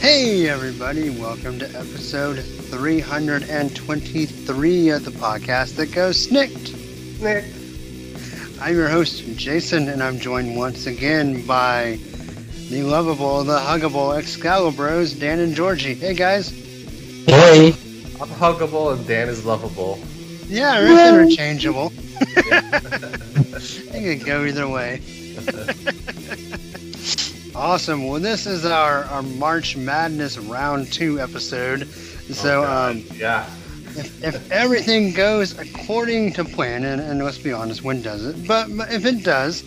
Hey everybody, welcome to episode 323 of the podcast that goes snicked. Snicked. I'm your host, Jason, and I'm joined once again by the lovable, the huggable Excalibros, Dan and Georgie. Hey guys. Hey. I'm huggable and Dan is lovable. Yeah, it's interchangeable. It could go either way. Awesome. Well, this is our March Madness Round 2 episode. So, if everything goes according to plan, and let's be honest, when does it? But if it does,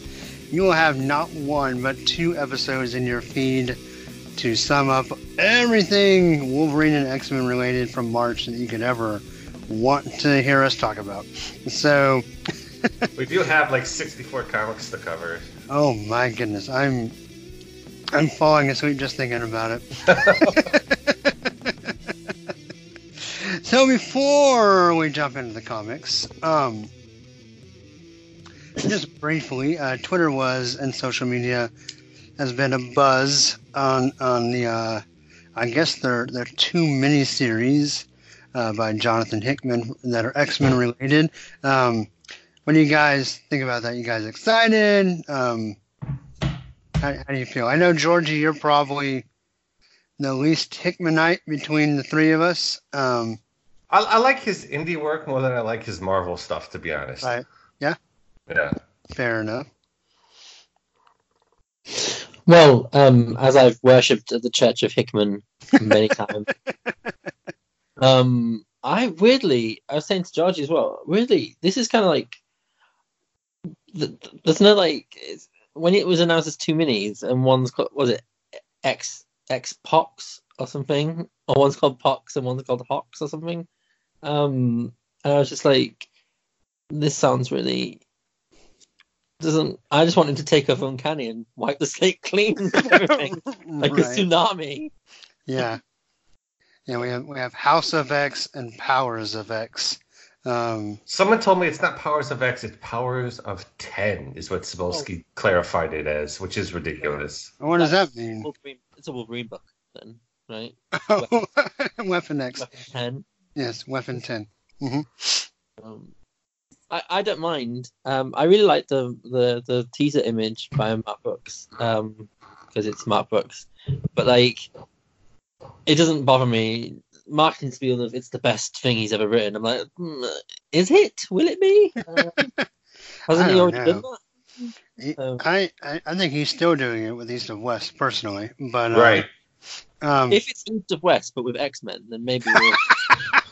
you will have not one, but two episodes in your feed to sum up everything Wolverine and X-Men related from March that you could ever want to hear us talk about. So, we do have like 64 comics to cover. Oh my goodness. I'm falling asleep just thinking about it. So before we jump into the comics, just briefly, Twitter and social media has been a buzz on the, I guess there are two miniseries by Jonathan Hickman that are X-Men related. What do you guys think about that? You guys excited? How do you feel? I know, Georgie, you're probably the least Hickmanite between the three of us. I like his indie work more than I like his Marvel stuff, to be honest. Right. Yeah? Yeah. Fair enough. Well, as I've worshipped at the Church of Hickman many times, I was saying to Georgie as well, weirdly, this is kind of like, there's no, like... When it was announced as two minis, and one's called, was it X Pox or something? Or one's called Pox and one's called Hox or something? And I was just like, this sounds really... I just want him to take over Uncanny and wipe the slate clean of everything. Like a tsunami. Yeah. Yeah, we have House of X and Powers of X. Someone told me it's not Powers of X, it's Powers of 10 is what Cebulski clarified it as, which is ridiculous. What does that mean? It's a Wolverine book then, right? Oh, Weapon X. Weapon 10. Yes, Weapon 10. Mm-hmm. I don't mind. I really like the teaser image by Mark Brooks, because it's Mark Brooks. But like, it doesn't bother me. Martin's field of it's the best thing he's ever written. I'm like, is it? Will it be? Hasn't he already done that? I think he's still doing it with East of West, personally. But right. If it's East of West, but with X-Men, then maybe we'll...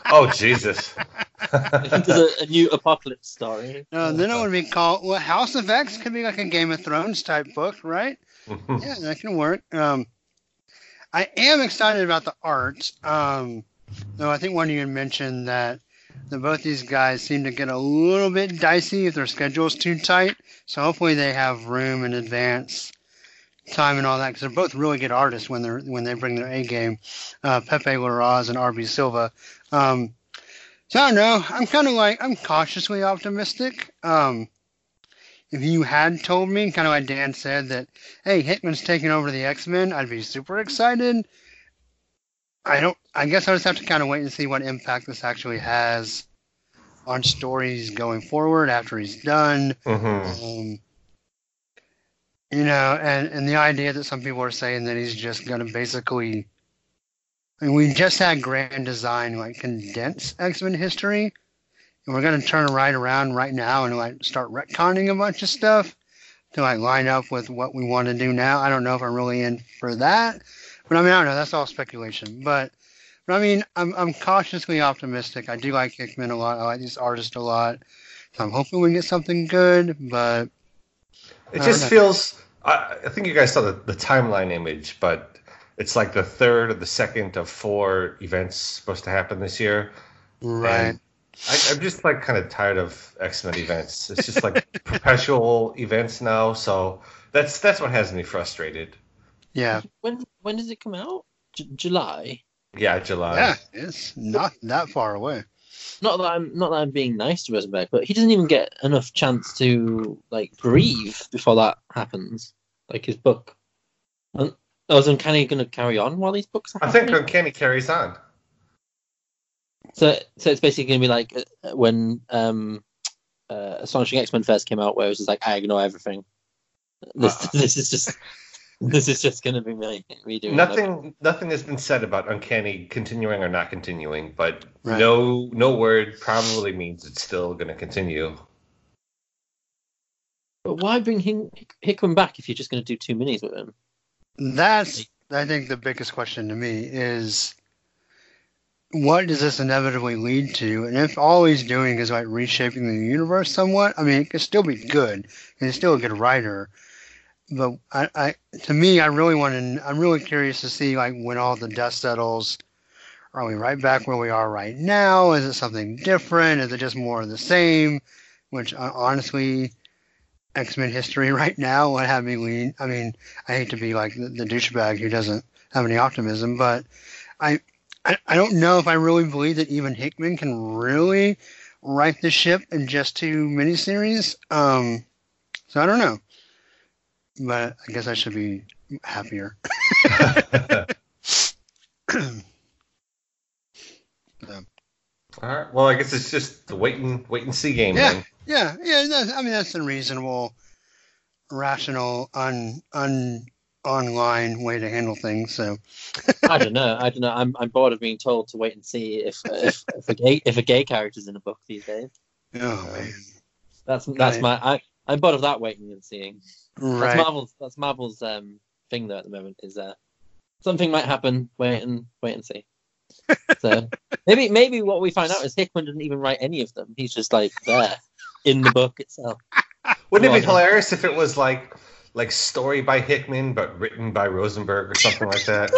Oh, Jesus. If it does a new Apocalypse story. No, then it would be called... Well, House of X could be like a Game of Thrones type book, right? Yeah, that can work. I am excited about the art, though I think one of you mentioned that both these guys seem to get a little bit dicey if their schedule's too tight, so hopefully they have room in advance time and all that, because they're both really good artists when they bring their A-game, Pepe Larraz and R.B. Silva. So I don't know, I'm kind of like, I'm cautiously optimistic. If you had told me, kind of like Dan said, that, hey, Hickman's taking over the X-Men, I'd be super excited. I guess I'll just have to kind of wait and see what impact this actually has on stories going forward after he's done. Mm-hmm. You know, and the idea that some people are saying that he's just going to basically... I mean, we just had Grand Design, like, condense X-Men history. And we're going to turn right around right now and like start retconning a bunch of stuff to like line up with what we want to do now. I don't know if I'm really in for that, but I mean, I don't know. That's all speculation. But I mean, I'm cautiously optimistic. I do like Hickman a lot. I like this artist a lot. So I'm hoping we get something good, but it just feels... I think you guys saw the timeline image, but it's like the third or the second of four events supposed to happen this year. Right. I'm just like kind of tired of X-Men events. It's just like perpetual events now. So that's what has me frustrated. Yeah. When does it come out? July. Yeah, July. Yeah, it's not that far away. Not that I'm being nice to Rosenberg, but he doesn't even get enough chance to like breathe before that happens. Like his book. And is Uncanny going to carry on while these books are happening? I think Uncanny carries on. So it's basically going to be like when Astonishing X-Men first came out, where it was just like, I ignore everything. This is just going to be me doing nothing. Nothing has been said about Uncanny continuing or not continuing, but right. no word probably means it's still going to continue. But why bring Hickman back if you're just going to do two minis with him? That's, I think, the biggest question to me is, what does this inevitably lead to? And if all he's doing is like reshaping the universe somewhat, I mean, it could still be good, and he's still a good writer. But I'm really curious to see like when all the dust settles. Are we right back where we are right now? Is it something different? Is it just more of the same? Which honestly, X-Men history right now would have me lean. I mean, I hate to be like the douchebag who doesn't have any optimism, but I don't know if I really believe that even Hickman can really right the ship in just two miniseries. So I don't know. But I guess I should be happier. All right. Well, I guess it's just the wait and see game. Yeah, then. Yeah. I mean, that's a reasonable, rational, online way to handle things. So I don't know. I'm bored of being told to wait and see if a gay character's in a book these days. Oh man, I'm bored of that waiting and seeing. Right. That's Marvel's thing though at the moment is something might happen. Wait and see. So maybe what we find out is Hickman didn't even write any of them. He's just like there in the book itself. Wouldn't it be hilarious if it was like story by Hickman, but written by Rosenberg or something like that?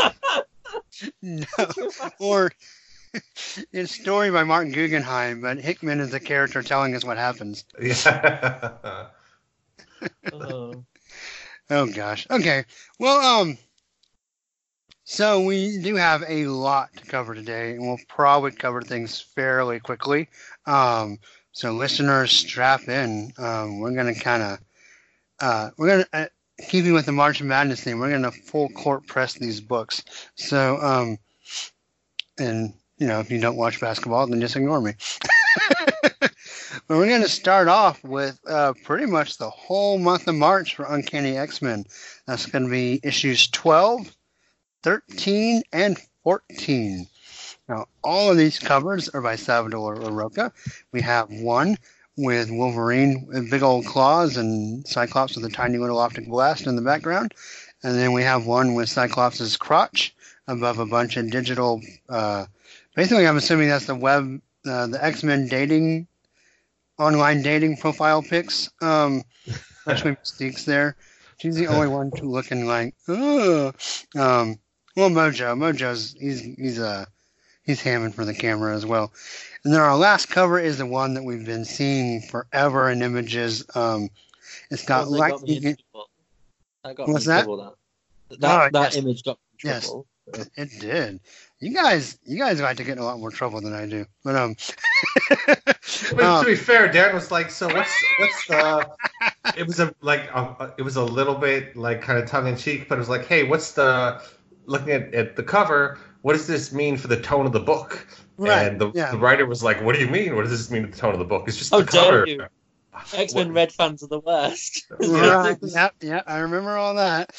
No. Or it's story by Martin Guggenheim, but Hickman is the character telling us what happens. Yeah. Oh, gosh. Okay. Well, so we do have a lot to cover today, and we'll probably cover things fairly quickly. So listeners, strap in. We're going to kind of keeping with the March Madness theme, we're going to full court press these books. So, and you know, if you don't watch basketball, then just ignore me. But we're going to start off with pretty much the whole month of March for Uncanny X-Men. That's going to be issues 12, 13, and 14. Now, all of these covers are by Salvador Larroca. We have one with Wolverine with big old claws and Cyclops with a tiny little optic blast in the background. And then we have one with Cyclops' crotch above a bunch of digital... basically, I'm assuming that's the web... the X-Men dating... online dating profile pics. Especially Mystique's there. She's the only one to looking like... Ugh. Well, Mojo's... He's hamming for the camera as well. And then our last cover is the one that we've been seeing forever in images. It's got like... What's that? That image got me in trouble. Yes, so. It did. You guys are about to get in a lot more trouble than I do. But to be fair, Dan was like, so what's the... It was a little bit like kind of tongue-in-cheek, but it was like, hey, what's the... Looking at the cover... What does this mean for the tone of the book? Right. And the writer was like, what do you mean? What does this mean for the tone of the book? It's just the cover. You. X-Men Red fans are the worst. Right. yeah, I remember all that.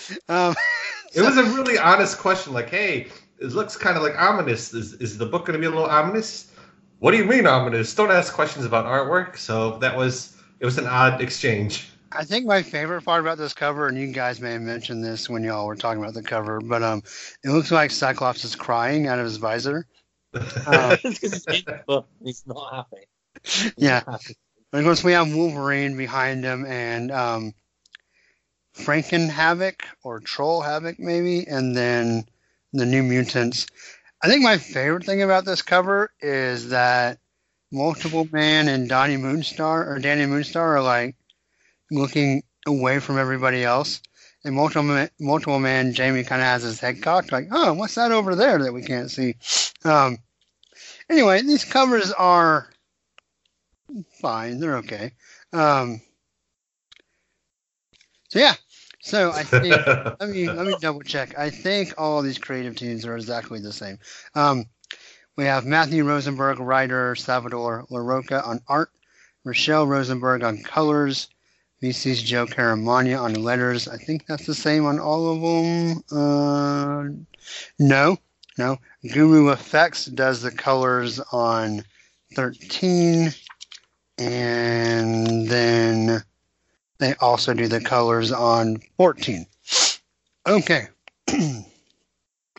It was a really honest question. Like, hey, it looks kind of like ominous. Is the book going to be a little ominous? What do you mean ominous? Don't ask questions about artwork. So it was an odd exchange. I think my favorite part about this cover, and you guys may have mentioned this when y'all were talking about the cover, but it looks like Cyclops is crying out of his visor. He's not happy. He's not happy. And of course, we have Wolverine behind him and Franken Havoc or Troll Havoc, maybe, and then the New Mutants. I think my favorite thing about this cover is that Multiple Man and Danny Moonstar are like looking away from everybody else, and Multiple Man Jamie kind of has his head cocked, like, oh, what's that over there that we can't see? Anyway, these covers are fine; they're okay. So I think let me double check. I think all these creative teams are exactly the same. We have Matthew Rosenberg, writer, Salvador Larroca on art, Rochelle Rosenberg on colors, VC's Joe Caramagna on letters. I think that's the same on all of them. No. Guru Effects does the colors on 13, and then they also do the colors on 14. Okay.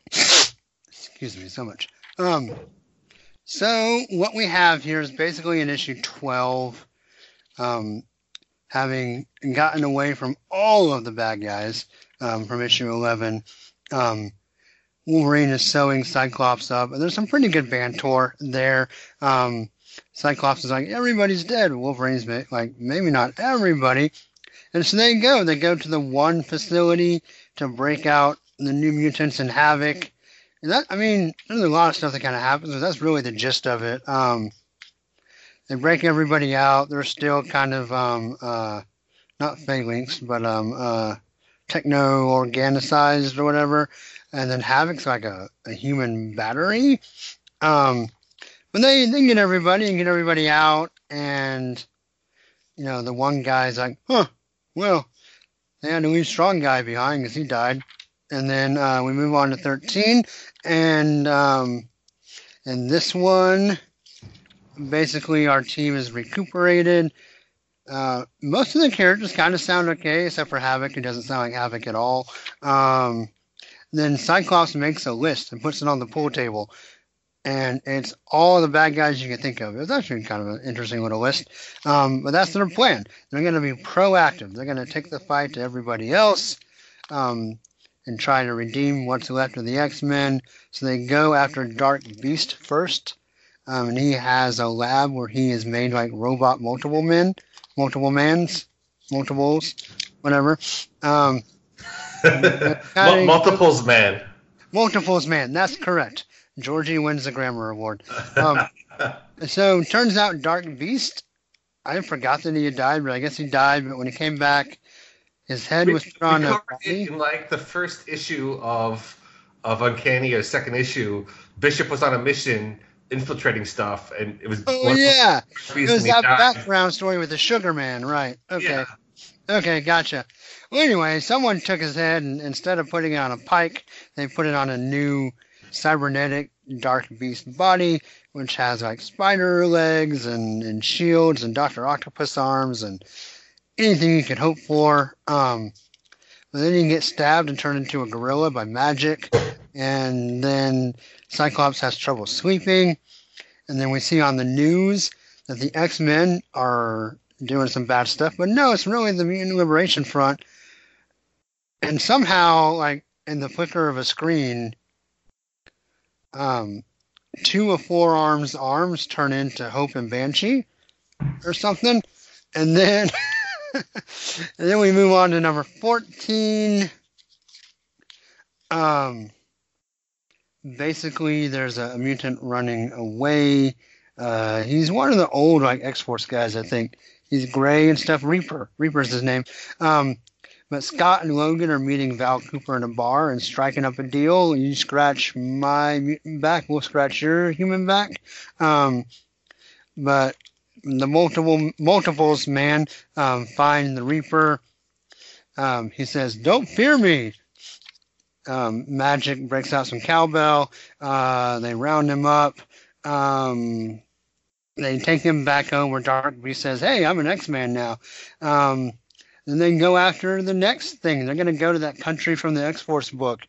Excuse me so much. So what we have here is basically in issue 12, having gotten away from all of the bad guys, from issue 11, Wolverine is sewing Cyclops up, and there's some pretty good banter there. Cyclops is like, everybody's dead. Wolverine's like, maybe not everybody. And so they go. They go to the one facility to break out the New Mutants and Havoc. There's a lot of stuff that kind of happens, but that's really the gist of it. They break everybody out. They're still kind of, not phalanx, but techno-organicized or whatever. And then Havoc's like a human battery. But they get everybody and get everybody out. And, the one guy's like, they had to leave Strong Guy behind because he died. And then we move on to 13, and this one, basically our team is recuperated. Most of the characters kind of sound okay, except for Havoc, who doesn't sound like Havoc at all. Then Cyclops makes a list and puts it on the pool table, and it's all the bad guys you can think of. It's actually kind of an interesting little list, but that's their plan. They're going to be proactive. They're going to take the fight to everybody else, and try to redeem what's left of the X-Men. So they go after Dark Beast first. And he has a lab where he is made like robot multiples, whatever. Multiples man, that's correct. Georgie wins the grammar award. So it turns out Dark Beast, I forgot that he had died, but I guess he died. But when he came back, his head was drawn up. In like the first issue of Uncanny, or second issue, Bishop was on a mission infiltrating stuff, and it was. Oh yeah, it was that background story with the Sugar Man, right? Okay, yeah. Okay, gotcha. Well, anyway, someone took his head, and instead of putting it on a pike, they put it on a new cybernetic Dark Beast body, which has like spider legs and shields and Dr. Octopus arms and anything you could hope for. But then you can get stabbed and turned into a gorilla by magic. And then Cyclops has trouble sleeping. And then we see on the news that the X-Men are doing some bad stuff. But no, it's really the Mutant Liberation Front. And somehow, like in the flicker of a screen, two of Forearm's arms turn into Hope and Banshee or something. And then... and then we move on to number 14. Basically, there's a mutant running away. He's one of the old like X-Force guys, I think. He's gray and stuff. Reaper's his name. But Scott and Logan are meeting Val Cooper in a bar and striking up a deal. You scratch my mutant back, we'll scratch your human back. But the multiples man find the Reaper. He says, "Don't fear me." Magic breaks out some cowbell. They round him up. They take him back home where Dark Beast says, "Hey, I'm an X-Man now." Then they go after the next thing. They're going to go to that country from the X-Force book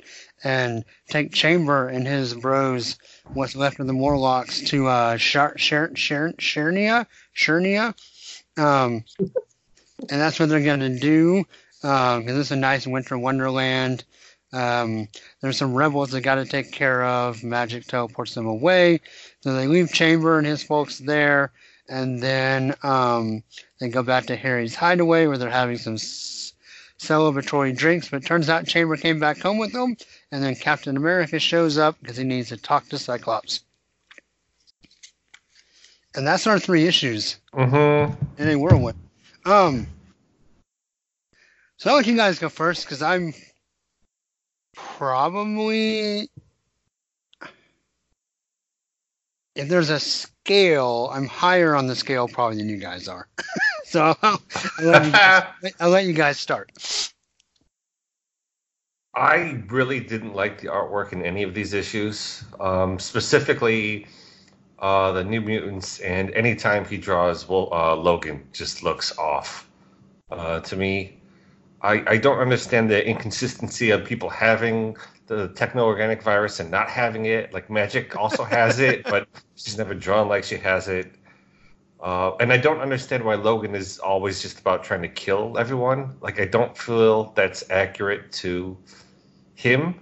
and take Chamber and his bros, what's left of the Morlocks, to Shernia. And that's what they're going to do, because it's a nice winter wonderland. There's some rebels they got to take care of. Magic teleports them away. So they leave Chamber and his folks there. And then they go back to Harry's hideaway where they're having some celebratory drinks. But it turns out Chamber came back home with them. And then Captain America shows up because he needs to talk to Cyclops. And that's our three issues. In a whirlwind. So I'll let you guys go first because I'm probably... If there's a scale, I'm higher on the scale probably than you guys are. So I'll let you guys start. I really didn't like the artwork in any of these issues. Specifically, the New Mutants, and anytime he draws Logan just looks off to me. I don't understand the inconsistency of people having the techno-organic virus and not having it. Like, Magic also has it, but she's never drawn like she has it. And I don't understand why Logan is always just about trying to kill everyone. Like, I don't feel that's accurate to him.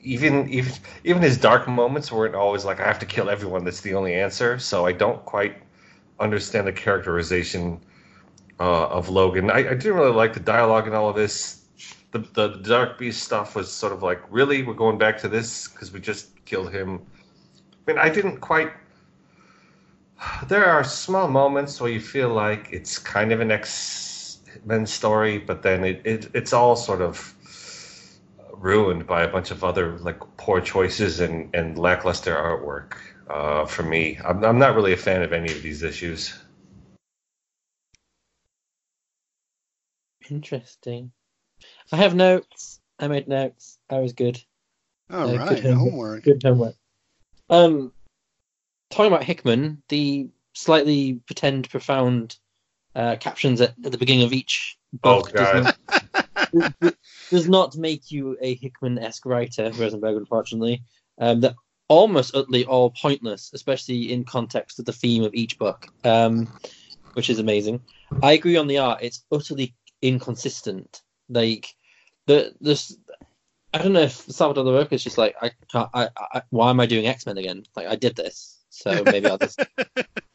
Even his dark moments weren't always like, I have to kill everyone, that's the only answer. So I don't quite understand the characterization of Logan. I didn't really like the dialogue in all of this. The Dark Beast stuff was sort of like, really? We're going back to this? Because we just killed him. I mean, I didn't quite... There are small moments where you feel like it's kind of an X-Men story, but then it's all sort of ruined by a bunch of other like poor choices and lackluster artwork for me. I'm not really a fan of any of these issues. Interesting. I have notes. I made notes. That was good. All right, good homework. Good homework. Talking about Hickman, the slightly pretend profound captions at the beginning of each book does not make you a Hickman-esque writer, Rosenberg, unfortunately. They're almost utterly all pointless, especially in context of the theme of each book, which is amazing. I agree on the art. It's utterly inconsistent. Like, I don't know if Salvador Larroca is just like, why am I doing X-Men again? Like, I did this, so maybe I'll just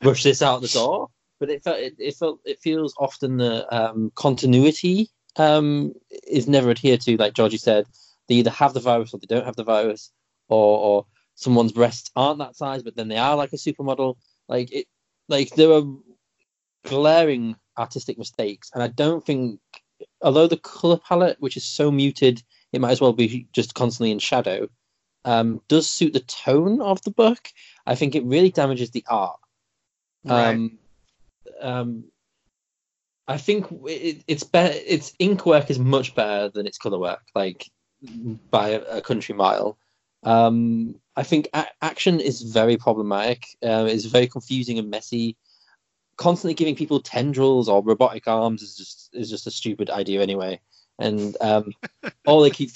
rush this out the door. But it feels often the continuity is never adhered to. Like Georgie said, they either have the virus or they don't have the virus, or someone's breasts aren't that size, but then they are like a supermodel. Like it, like there are glaring artistic mistakes, and I don't think. Although the colour palette, which is so muted, it might as well be just constantly in shadow, does suit the tone of the book. I think it really damages the art. Right. I think it's better. Its ink work is much better than its colour work, like by a country mile. I think action is very problematic. It's very confusing and messy. Constantly giving people tendrils or robotic arms is just a stupid idea anyway, and all they keep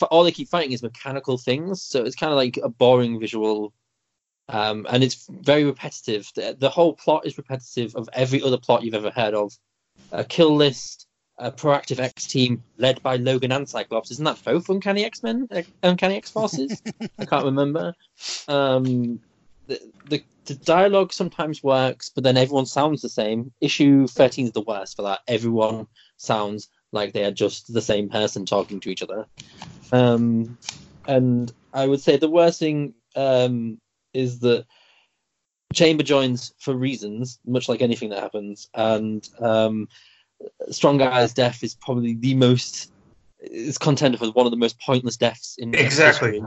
fighting is mechanical things, so it's kind of like a boring visual, and it's very repetitive. The whole plot is repetitive of every other plot you've ever heard of. A Kill List, a Proactive X team led by Logan and Cyclops. Isn't that both Uncanny X-Men, Uncanny X-Forces? I can't remember. The dialogue sometimes works, but then everyone sounds the same. Issue 13 is the worst for that. Everyone sounds like they are just the same person talking to each other. And I would say the worst thing is that Chamber joins for reasons, much like anything that happens. And Strong Guy's death is probably contender for one of the most pointless deaths in history.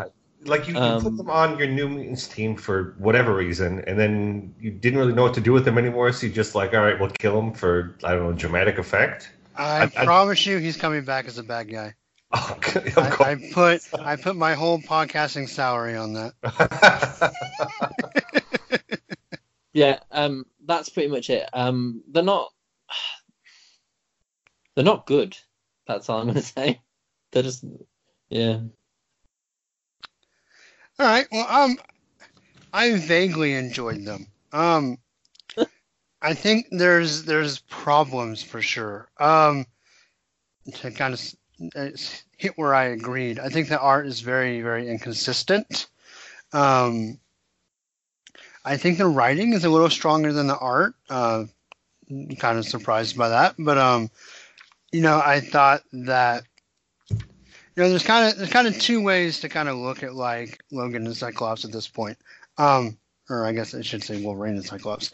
Like, you put them on your New Mutants team for whatever reason, and then you didn't really know what to do with them anymore, so you're just like, all right, we'll kill him for, I don't know, dramatic effect? I promise you he's coming back as a bad guy. Oh, I put my whole podcasting salary on that. Yeah, that's pretty much it. They're not good. That's all I'm going to say. They're just... Yeah. All right. Well, I vaguely enjoyed them. I think there's problems for sure. To kind of hit where I agreed. I think the art is very, very inconsistent. I think the writing is a little stronger than the art. Kind of surprised by that, but you know, I thought that, you know, there's kind of two ways to kind of look at like Logan and Cyclops at this point, or I guess I should say Wolverine and Cyclops.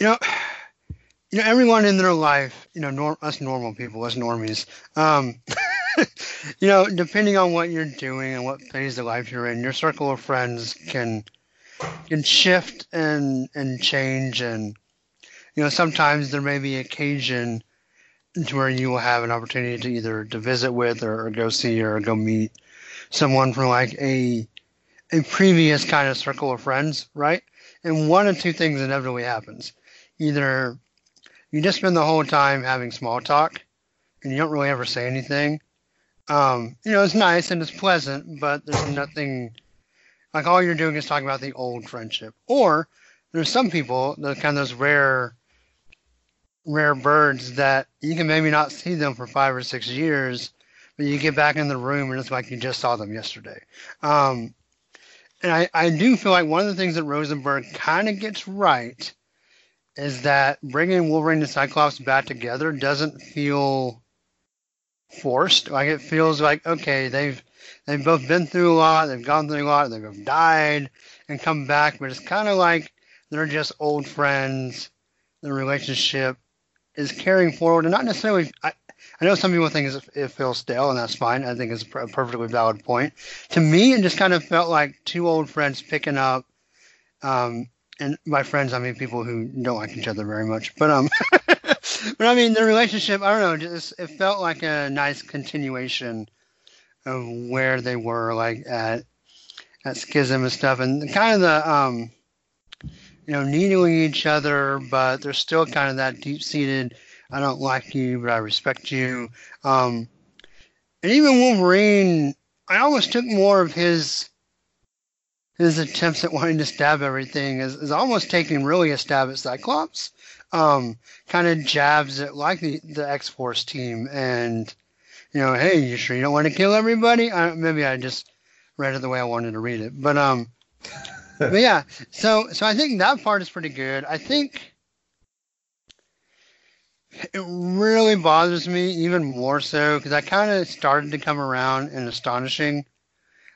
You know, everyone in their life, you know, us normal people, us normies, you know, depending on what you're doing and what phase of life you're in, your circle of friends can shift and change, and, you know, sometimes there may be occasion to where you will have an opportunity to either to visit with or go see or go meet someone from like a previous kind of circle of friends, right? And one of two things inevitably happens. Either you just spend the whole time having small talk, and you don't really ever say anything. You know, it's nice and it's pleasant, but there's nothing, like all you're doing is talking about the old friendship. Or there's some people, those kind of those rare birds that you can maybe not see them for 5 or 6 years, but you get back in the room and it's like you just saw them yesterday. And I do feel like one of the things that Rosenberg kind of gets right is that bringing Wolverine and Cyclops back together doesn't feel forced. Like, it feels like, okay, they've both been through a lot, they've gone through a lot, they've both died and come back, but it's kind of like they're just old friends. The relationship is carrying forward, and not necessarily, I know some people think it feels stale, and that's fine. I think it's a perfectly valid point. To me, it just kind of felt like two old friends picking up, and by friends, I mean people who don't like each other very much. But but I mean, the relationship, I don't know, just, it felt like a nice continuation of where they were, like at Schism and stuff, and kind of the you know, needling each other, but there's still kind of that deep-seated, I don't like you, but I respect you. And even Wolverine, I almost took more of his attempts at wanting to stab everything is almost taking really a stab at Cyclops. Kind of jabs at like the X-Force team, and, you know, hey, you sure you don't want to kill everybody? Maybe I just read it the way I wanted to read it. But yeah, so I think that part is pretty good. I think it really bothers me even more so because I kind of started to come around in Astonishing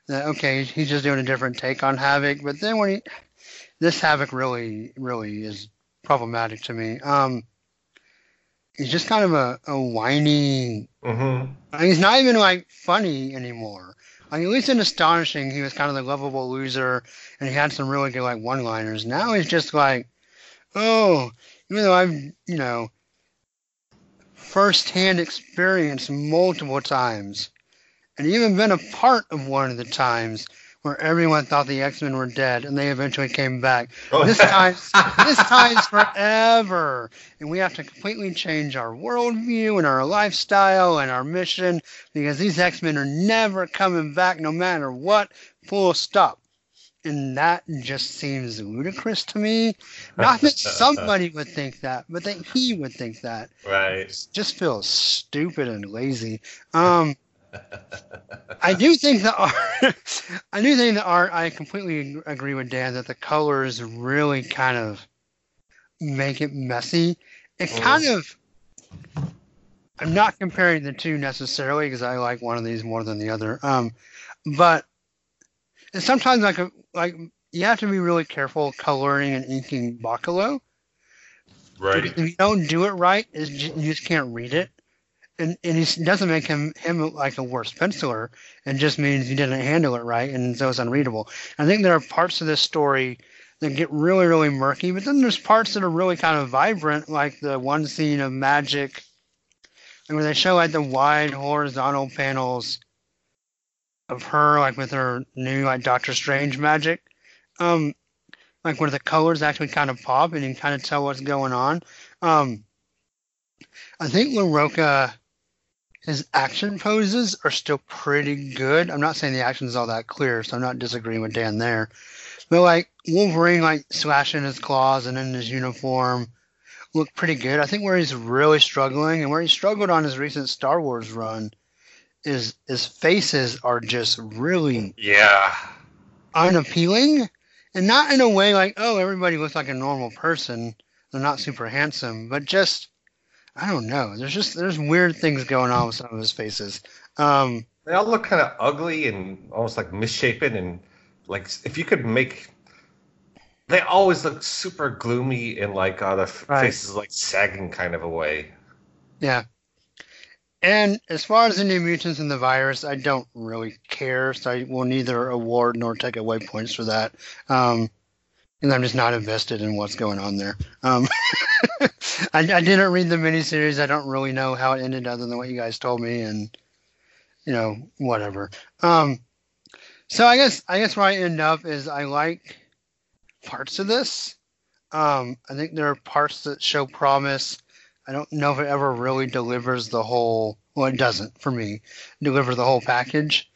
that, okay, he's just doing a different take on Havoc, but then when this Havoc really, really is problematic to me. He's just kind of a whiny, he's not even like funny anymore. I mean, at least in Astonishing, he was kind of the lovable loser, and he had some really good, like, one-liners. Now he's just like, oh, even though I've, you know, first-hand experienced multiple times, and even been a part of one of the times where everyone thought the X-Men were dead, and they eventually came back. Oh. This time's forever, and we have to completely change our worldview and our lifestyle and our mission because these X-Men are never coming back, no matter what. Full stop. And that just seems ludicrous to me. Not that somebody would think that, but that he would think that. Right. Just feels stupid and lazy. I do think the art, I completely agree with Dan that the colors really kind of make it messy. It kind of, I'm not comparing the two necessarily because I like one of these more than the other. But it's sometimes like you have to be really careful coloring and inking Bacalo. Right. Because if you don't do it right, you just can't read it. And it doesn't make him like a worse penciler. It just means he didn't handle it right, and so it's unreadable. I think there are parts of this story that get really, really murky, but then there's parts that are really kind of vibrant, like the one scene of Magic, where they show like the wide horizontal panels of her, like with her new like Doctor Strange magic, like where the colors actually kind of pop and you can kind of tell what's going on. I think LaRocca, his action poses are still pretty good. I'm not saying the action is all that clear, so I'm not disagreeing with Dan there. But like Wolverine, like slashing his claws and in his uniform, look pretty good. I think where he's really struggling, and where he struggled on his recent Star Wars run, is his faces are just really unappealing. And not in a way like, oh, everybody looks like a normal person. They're not super handsome. But just, I don't know. There's weird things going on with some of his faces. They all look kind of ugly and almost like misshapen. And like, if you could make... They always look super gloomy and like faces like sagging kind of a way. Yeah. And as far as the New Mutants and the virus, I don't really care, so I will neither award nor take away points for that. And I'm just not invested in what's going on there. I didn't read the miniseries. I don't really know how it ended other than what you guys told me, and, you know, whatever. So I guess where I end up is I like parts of this. I think there are parts that show promise. I don't know if it ever really delivers the whole... Well, it doesn't, for me, deliver the whole package.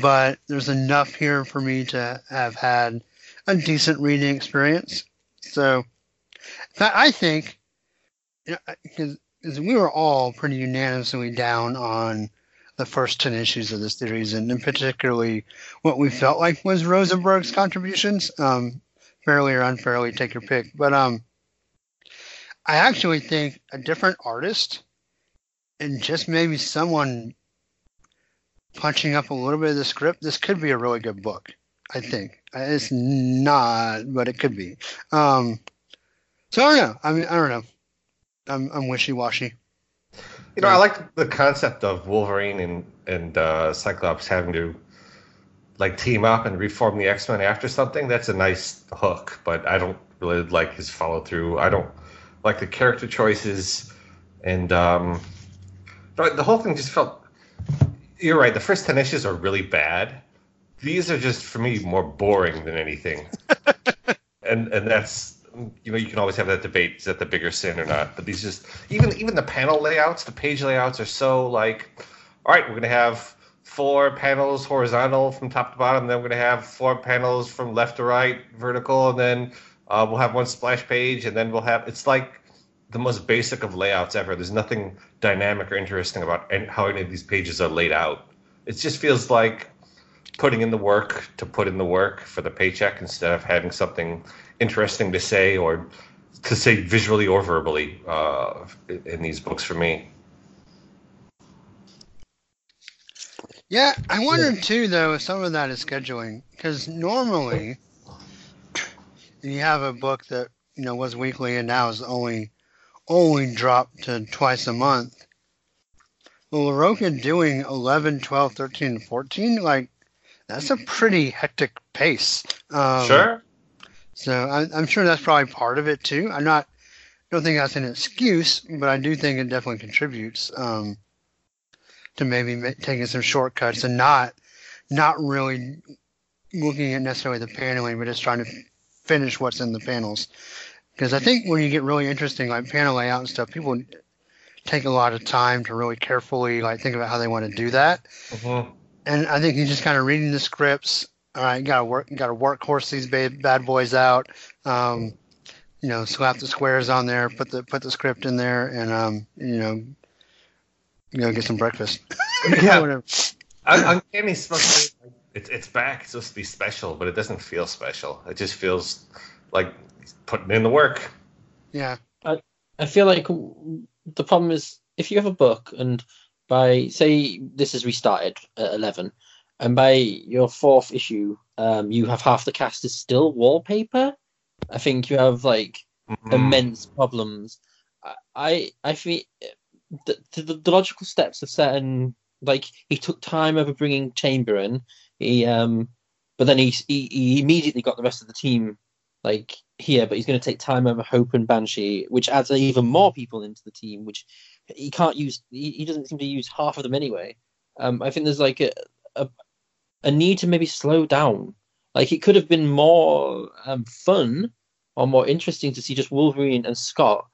But there's enough here for me to have had a decent reading experience. So, I think... Because we were all pretty unanimously down on the first 10 issues of this series, and particularly what we felt like was Rosenberg's contributions. Fairly or unfairly, take your pick. But, I actually think a different artist and just maybe someone punching up a little bit of the script, this could be a really good book, I think. It's not, but it could be. So I don't know. I don't know. I'm wishy-washy. You know, I like the concept of Wolverine and Cyclops having to like team up and reform the X-Men after something. That's a nice hook, but I don't really like his follow-through. I don't like the character choices, and the whole thing just felt... You're right, the first 10 issues are really bad. These are just, for me, more boring than anything. and that's, you know, you can always have that debate, is that the bigger sin or not? But these just, even the panel layouts, the page layouts are so like, all right, we're going to have 4 panels horizontal from top to bottom, then we're going to have 4 panels from left to right vertical, and then... we'll have one splash page, and then we'll have... It's like the most basic of layouts ever. There's nothing dynamic or interesting about how any of these pages are laid out. It just feels like putting in the work to put in the work for the paycheck instead of having something interesting to say, or to say visually or verbally in these books for me. Yeah, I wondered, too, though, if some of that is scheduling, because normally... You have a book that, you know, was weekly and now is only dropped to twice a month. Well, Larroca doing 11, 12, 13, 14, like, that's a pretty hectic pace. Sure. So I'm sure that's probably part of it, too. I don't think that's an excuse, but I do think it definitely contributes to maybe taking some shortcuts and not really looking at necessarily the paneling, but just trying to finish what's in the panels, because I think when you get really interesting like panel layout and stuff, people take a lot of time to really carefully like think about how they want to do that. Uh-huh. And I think you're just kind of reading the scripts. All right, you gotta workhorse these bad boys out. You know, slap the squares on there, put the script in there, and you know, get some breakfast. Yeah, whatever. Uncanny supposed to be... It's back. It's supposed to be special, but it doesn't feel special. It just feels like putting in the work. Yeah. I feel like the problem is, if you have a book and by, say, this is restarted at 11, and by your 4th issue, you have half the cast is still wallpaper, I think you have, like, immense problems. I feel the logical steps of certain... Like, he took time over bringing Chamber in. But then he immediately got the rest of the team like here. But he's going to take time over Hope and Banshee, which adds even more people into the team, which he can't use. He doesn't seem to use half of them anyway. I think there's like a need to maybe slow down. Like, it could have been more fun or more interesting to see just Wolverine and Scott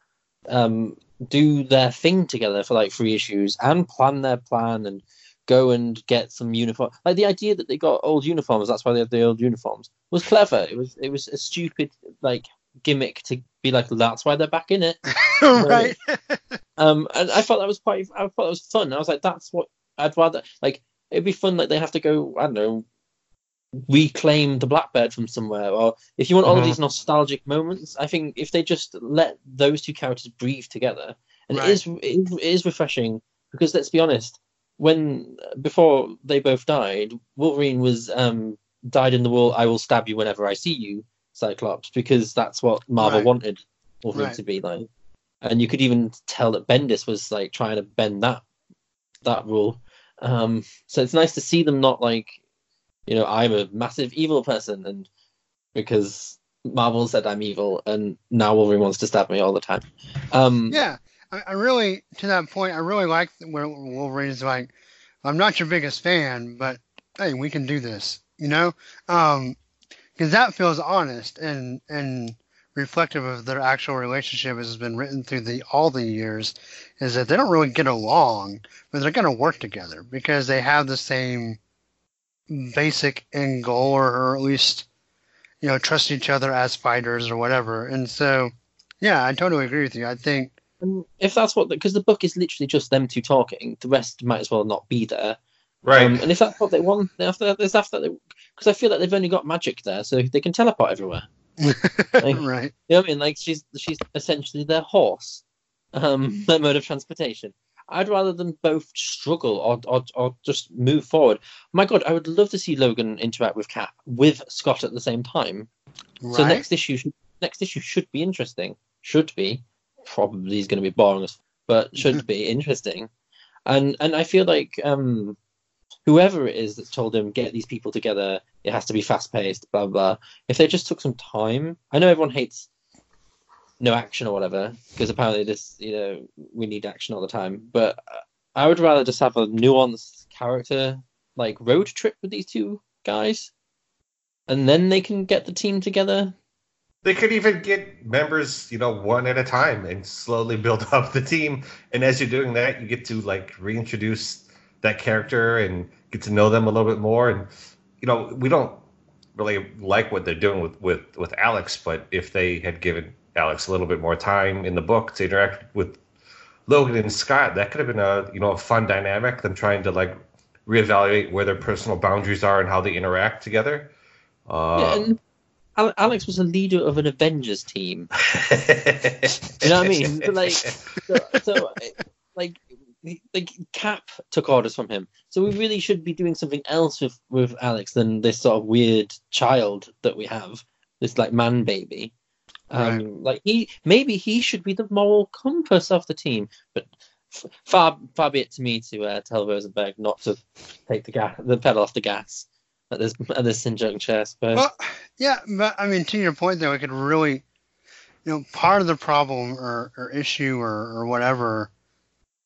do their thing together for like 3 issues and plan their plan and go and get some uniform. Like, the idea that they got old uniforms, that's why they have the old uniforms, was clever. It was a stupid like gimmick to be like, that's why they're back in it. Right. And I thought that was quite, I thought that was fun. I was like, that's what I'd rather, like, it'd be fun, like, they have to go, I don't know, reclaim the Blackbird from somewhere. Or if you want all of these nostalgic moments, I think if they just let those two characters breathe together, and it is refreshing, because let's be honest, when, before they both died, Wolverine was died in the wall, I will stab you whenever I see you, Cyclops, because that's what Marvel wanted Wolverine to be like. And you could even tell that Bendis was like trying to bend that rule. So it's nice to see them not like, you know, I'm a massive evil person, and because Marvel said I'm evil, and now Wolverine wants to stab me all the time. I really, to that point, I really like where Wolverine's like, I'm not your biggest fan, but hey, we can do this, you know? Because that feels honest and reflective of their actual relationship, as has been written through all the years, is that they don't really get along, but they're going to work together because they have the same basic end goal, or at least, you know, trust each other as fighters or whatever. And so, yeah, I totally agree with you. I think if that's what, because the book is literally just them two talking, the rest might as well not be there, right? And if that's what they want, because I feel like they've only got magic there, so they can teleport everywhere. Like, right? You know what I mean? Like she's essentially their horse, their mode of transportation. I'd rather them both struggle or just move forward. My God, I would love to see Logan interact with Cap, with Scott at the same time. Right. So next issue should be interesting. Should be. Probably is going to be boring, but should be interesting. And I feel like whoever it is that's told him, get these people together, it has to be fast-paced, blah, blah. If they just took some time... I know everyone hates... no action or whatever, because apparently this, you know, we need action all the time. But I would rather just have a nuanced character, like road trip with these two guys, and then they can get the team together. They could even get members, you know, one at a time and slowly build up the team. And as you're doing that, you get to like reintroduce that character and get to know them a little bit more. And, you know, we don't really like what they're doing with Alex, but if they had given Alex a little bit more time in the book to interact with Logan and Scott, that could have been a, you know, a fun dynamic, them trying to like reevaluate where their personal boundaries are and how they interact together. And Alex was a leader of an Avengers team. You know what I mean? Like, so Cap took orders from him. So we really should be doing something else with Alex than this sort of weird child that we have, this like man baby. Like he should be the moral compass of the team, but far be it to me to tell Rosenberg not to take the pedal off the gas at this juncture, I suppose. Well, yeah, but I mean, to your point though, it could really, you know, part of the problem or issue or whatever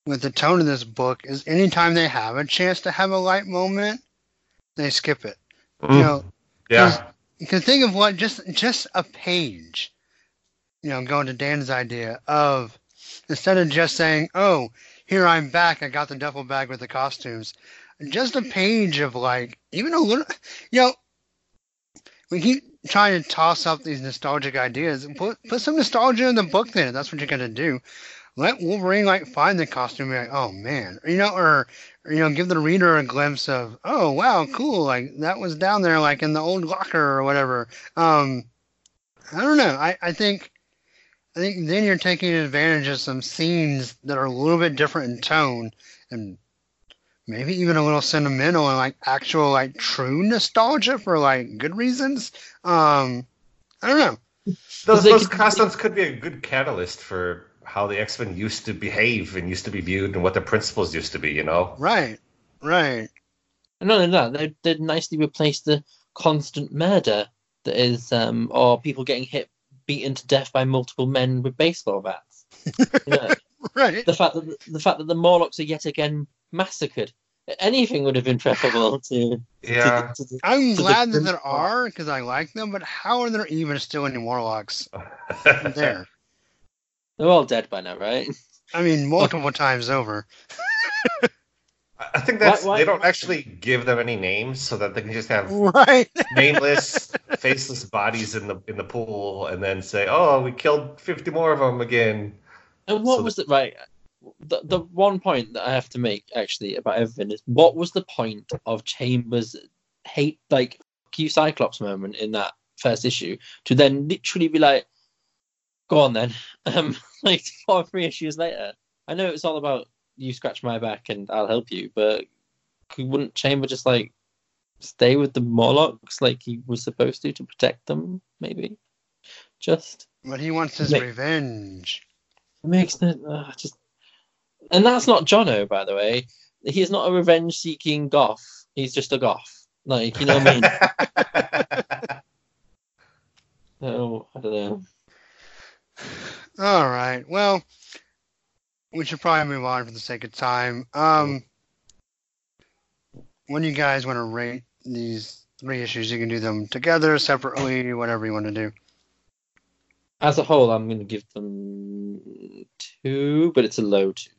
with the tone of this book is anytime they have a chance to have a light moment, they skip it. You know, yeah, you can think of what just a page. You know, going to Dan's idea of, instead of just saying, oh, here I'm back, I got the duffel bag with the costumes, just a page of like, even a little, you know, we keep trying to toss up these nostalgic ideas and put some nostalgia in the book then, if that's what you're going to do. Let Wolverine like find the costume and be like, oh man, you know, or, you know, give the reader a glimpse of, oh wow, cool, like that was down there like in the old locker or whatever. I don't know. I think then you're taking advantage of some scenes that are a little bit different in tone and maybe even a little sentimental and like actual like true nostalgia for like good reasons. I don't know. Those costumes could be a good catalyst for how the X-Men used to behave and used to be viewed and what their principles used to be, you know? Right. And not only that, they'd nicely replace the constant murder that is, or people getting beaten to death by multiple men with baseball bats. You know, right. The fact that the Morlocks are yet again massacred. Anything would have been preferable to. Yeah. I'm glad that there are, because I like them, but how are there even still any Morlocks there? They're all dead by now, right? I mean, multiple times over. I think that's they don't actually give them any names so that they can just have nameless, faceless bodies in the pool, and then say, "Oh, we killed 50 more of them again." And what was it? Right, the one point that I have to make actually about everything is, what was the point of Chambers' hate, like "fuck you, Cyclops" moment in that first issue, to then literally be like, "Go on then," like 4 or 3 issues later. I know it's all about you scratch my back and I'll help you, but wouldn't Chamber just like stay with the Morlocks like he was supposed to protect them? Maybe just. But he wants his revenge. It makes that just, and that's not Jono, by the way. He's not a revenge-seeking goth. He's just a goth, like, you know what I mean? So I don't know. All right. Well, we should probably move on for the sake of time. When you guys want to rate these 3 issues, you can do them together, separately, whatever you want to do. As a whole, I'm going to give them 2, but it's a low 2.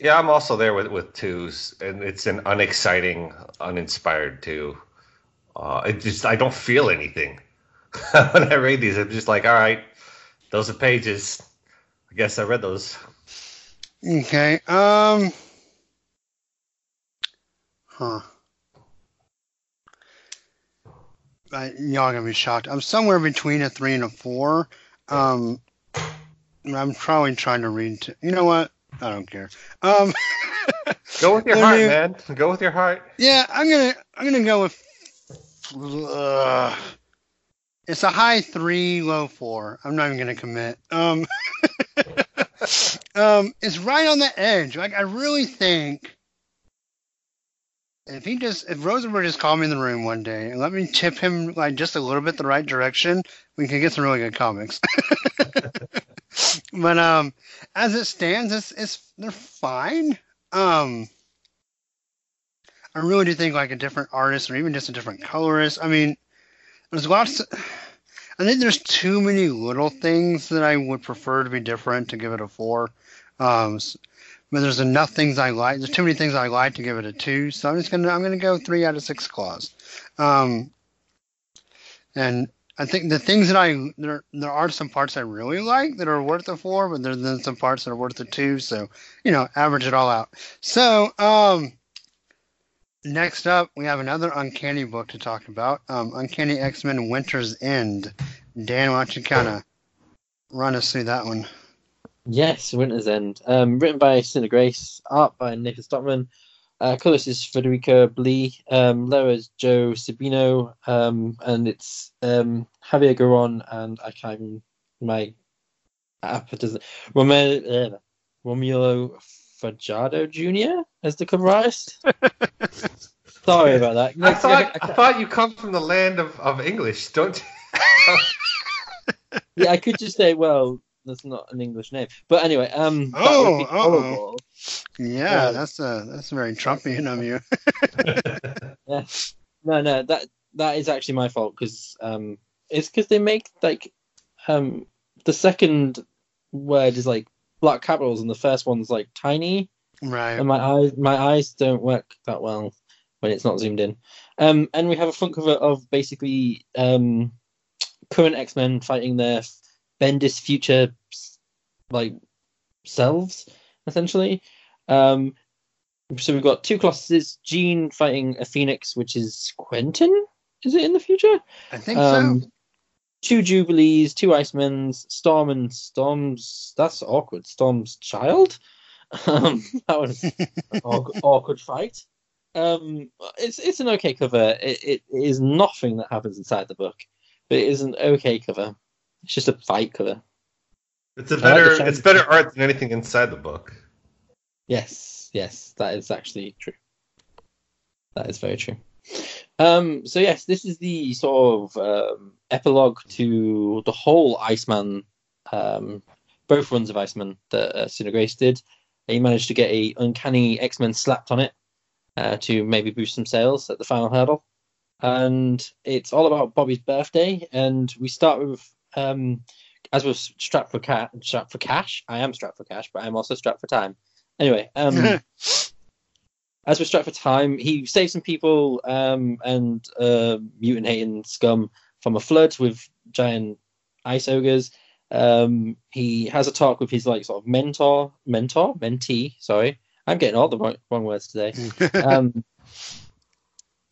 Yeah, I'm also there with 2s, and it's an unexciting, uninspired 2. I don't feel anything when I read these. I'm just like, all right, those are pages. I guess I read those. Okay. Y'all gonna be shocked. I'm somewhere between a 3 and a 4. I'm probably trying to read. You know what? I don't care. Go with your heart, man. Go with your heart. Yeah, I'm gonna go with. It's a high 3, low 4. I'm not even gonna commit. It's right on the edge. Like, I really think if Rosenberg just called me in the room one day and let me tip him like just a little bit the right direction, we can get some really good comics. But as it stands, it's they're fine. I really do think like a different artist or even just a different colorist. I mean, there's lots. I think there's too many little things that I would prefer to be different to give it a 4. But there's enough things I like. There's too many things I like to give it a 2. So I'm gonna go 3 out of 6 claws. And I think the things that there are some parts I really like that are worth a 4, but there's then some parts that are worth a 2. So, you know, average it all out. So, next up, we have another Uncanny book to talk about. Uncanny X-Men Winter's End. Dan, why don't you kind of run us through that one? Yes, Winter's End. Written by Cynthia Grace. Art by Nick Stockman. Colorist is Federico Blee. Letter is Joe Sabino. And it's Javier Guerron and I can't even... My app doesn't... Romulo Fajardo Jr. as the cover artist. Sorry about that. I thought you come from the land of English, don't you? Yeah, I could just say, well, that's not an English name. But anyway, yeah, that's very Trumpian of you. Yeah. No, that is actually my fault because it's because they make like the second word is like black capitals and the first one's like tiny, right? And my eyes don't work that well when it's not zoomed in. And we have a front cover of basically current X-Men fighting their Bendis future like selves, essentially. So we've got 2 classes: Jean fighting a Phoenix, which is Quentin. Is it in the future? I think so. 2 Jubilees, 2 Icemans, Storm and Storm's... That's awkward. Storm's child? That was an awkward fight. It's an okay cover. It is nothing that happens inside the book. But it is an okay cover. It's just a fight cover. It's better art than anything inside the book. Yes. That is actually true. That is very true. So yes, this is the sort of epilogue to the whole Iceman, both runs of Iceman that Cynthia Grace did. They managed to get a Uncanny X-Men slapped on it to maybe boost some sales at the final hurdle. And it's all about Bobby's birthday. And we start with, as we're strapped for cash. I am strapped for cash, but I'm also strapped for time. Anyway, as we're strapped for time, he saves some people and mutant-hating scum from a flood with giant ice ogres. He has a talk with his like sort of mentee. Sorry, I'm getting all the wrong words today.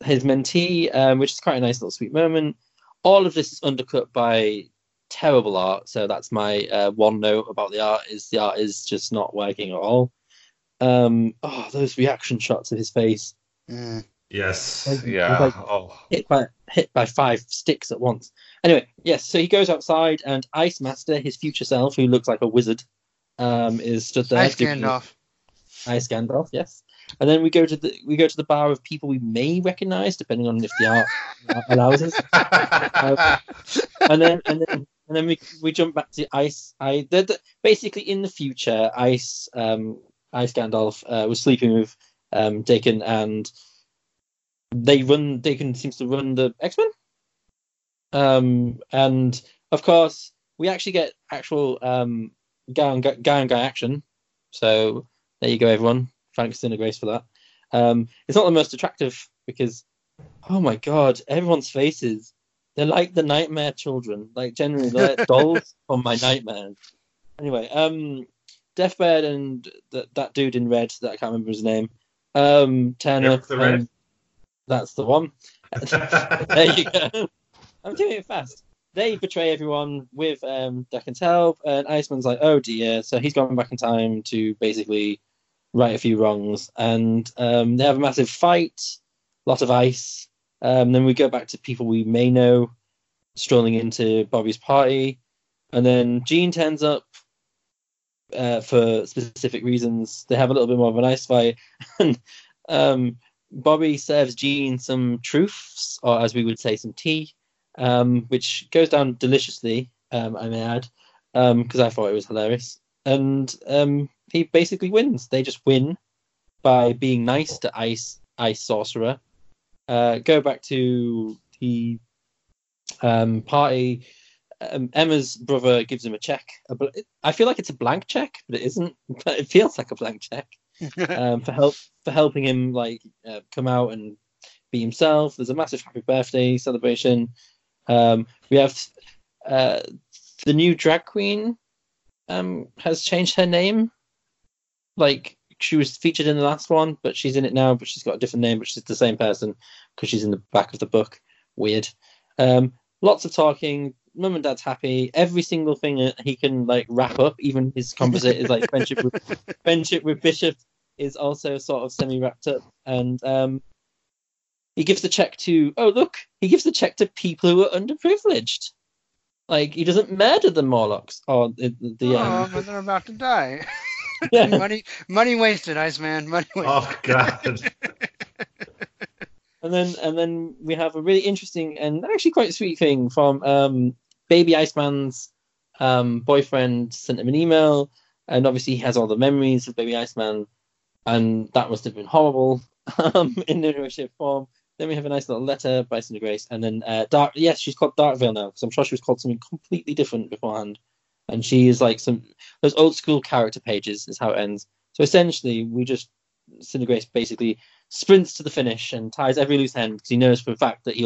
His mentee, which is quite a nice little sweet moment. All of this is undercut by terrible art, so that's my one note about the art is just not working at all. Those reaction shots of his face. Mm. Yes, hit by five sticks at once. Anyway, yes, so he goes outside, and Ice Master, his future self, who looks like a wizard, is stood there. Ice Gandalf, yes. And then we go to the bar of people we may recognise, depending on if the art allows us. And then we jump back to Ice. Basically, in the future, Ice Gandalf was sleeping with Daken, and Daken seems to run the X-Men. And of course, we actually get actual guy on guy action. So there you go, everyone. Thanks, Cynthia Grace, for that. It's not the most attractive because, oh my God, everyone's faces. They're like the Nightmare Children. Like, generally, they're dolls from my nightmares. Anyway, Deathbird and that dude in red, that I can't remember his name, turn up. That's the one. There you go. I'm doing it fast. They betray everyone with Daken's help, and Iceman's like, oh dear. So he's gone back in time to basically right a few wrongs, and they have a massive fight, a lot of ice. Then we go back to people we may know strolling into Bobby's party, and then Jean turns up for specific reasons. They have a little bit more of an ice fight, and Bobby serves Jean some truths, or as we would say, some tea, which goes down deliciously, I may add, because I thought it was hilarious. And he basically wins. They just win by being nice to Ice Sorcerer. Go back to the party. Emma's brother gives him a check. I feel like it's a blank check, but it isn't. But it feels like a blank check for helping him like come out and be himself. There's a massive happy birthday celebration. We have the new drag queen has changed her name. Like, she was featured in the last one, but she's in it now, but she's got a different name, but she's the same person because she's in the back of the book. Weird. Lots of talking. Mum and Dad's happy. Every single thing he can like wrap up, even his conversation is like friendship with Bishop is also sort of semi wrapped up. And he gives the check to he gives the check to people who are underprivileged. Like, he doesn't murder the Morlocks or but they're about to die. Yeah. Money wasted, Iceman. Money wasted. Oh God. and then we have a really interesting and actually quite sweet thing from baby Iceman's boyfriend sent him an email, and obviously he has all the memories of baby Iceman, and that must have been horrible in the shape form. Then we have a nice little letter by Cynthia Grace, and then she's called Darkvale now, because I'm sure she was called something completely different beforehand. And she is like those old school character pages is how it ends. So essentially, Cynthia Grace basically sprints to the finish and ties every loose end, because he knows for a fact that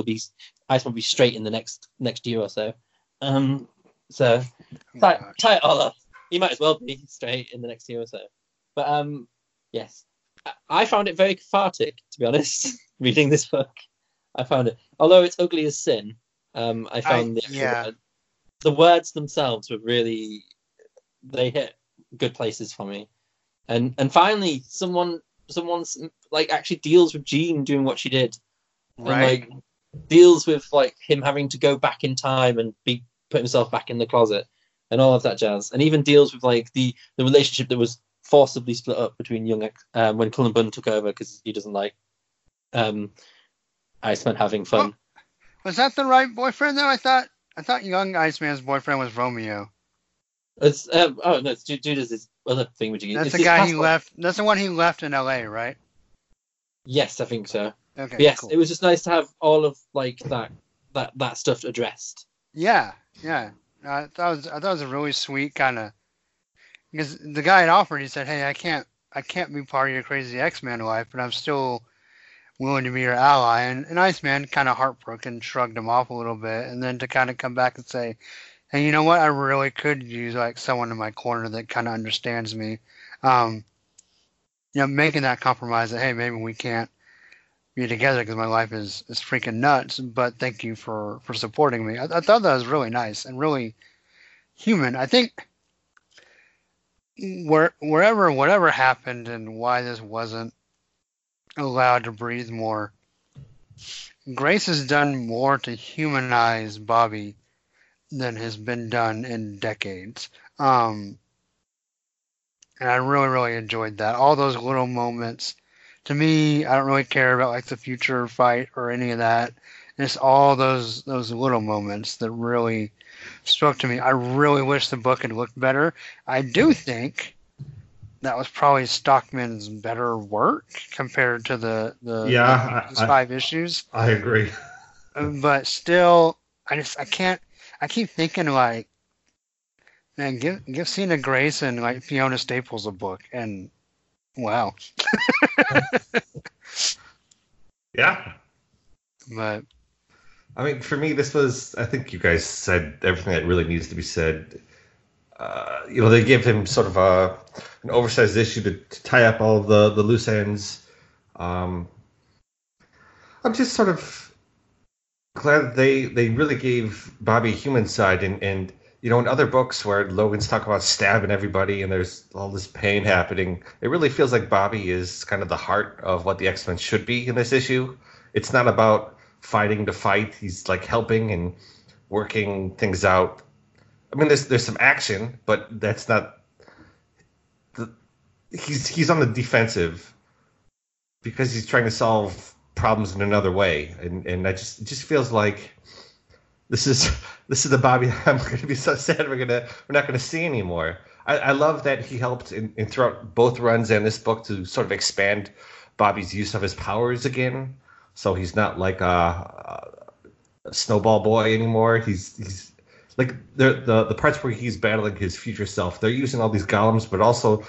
Iceman will be straight in the next year or so. So tie it all up. He might as well be straight in the next year or so. But yes, I found it very cathartic, to be honest. Reading this book, I found it, although it's ugly as sin. I found the words themselves were really, they hit good places for me. And finally, someone's like actually deals with Jean doing what she did, right? And like deals with like him having to go back in time and put himself back in the closet and all of that jazz, and even deals with like the relationship that was forcibly split up between Young X when Cullen Bunn took over because he doesn't like Iceman having fun. Oh, was that the right boyfriend though? I thought young Iceman's boyfriend was Romeo. It's no, it's Judas, this other thing which that's the guy he left. That's the one he left in LA, right? Yes, I think so. Okay. But yes, cool. It was just nice to have all of like that stuff addressed. Yeah. I thought it was a really sweet kind of, because the guy had offered. He said, "Hey, I can't. I can't be part of your crazy X-Man life, but I'm still willing to be your ally. And Iceman kind of heartbroken, shrugged him off a little bit, and then to kind of come back and say, hey, you know what? I really could use like someone in my corner that kind of understands me. You know, making that compromise that, hey, maybe we can't be together because my life is freaking nuts, but thank you for supporting me. I thought that was really nice and really human. I think whatever happened and why this wasn't allowed to breathe more, Grace has done more to humanize Bobby than has been done in decades. And I really, really enjoyed that. All those little moments. To me, I don't really care about like the future fight or any of that. It's all those little moments that really struck to me. I really wish the book had looked better. I do think that was probably Stockman's better work compared to the 5 issues. I agree. But still, I can't. I keep thinking like, man, give Cynthia Grace and like Fiona Staples a book, and wow. Yeah. But I mean, for me, this was, I think you guys said everything that really needs to be said. You know, they gave him sort of an oversized issue to tie up all the loose ends. I'm just sort of glad that they really gave Bobby a human side, and you know, in other books where Logan's talking about stabbing everybody and there's all this pain happening, it really feels like Bobby is kind of the heart of what the X-Men should be in this issue. It's not about fighting to fight. He's like helping and working things out. I mean, there's some action, but that's not he's on the defensive because he's trying to solve problems in another way, and it just feels like This is the Bobby I'm going to be so sad we're not going to see anymore. I love that he helped in throughout both runs and this book to sort of expand Bobby's use of his powers again. So he's not like a snowball boy anymore. He's like the parts where he's battling his future self. They're using all these golems, but also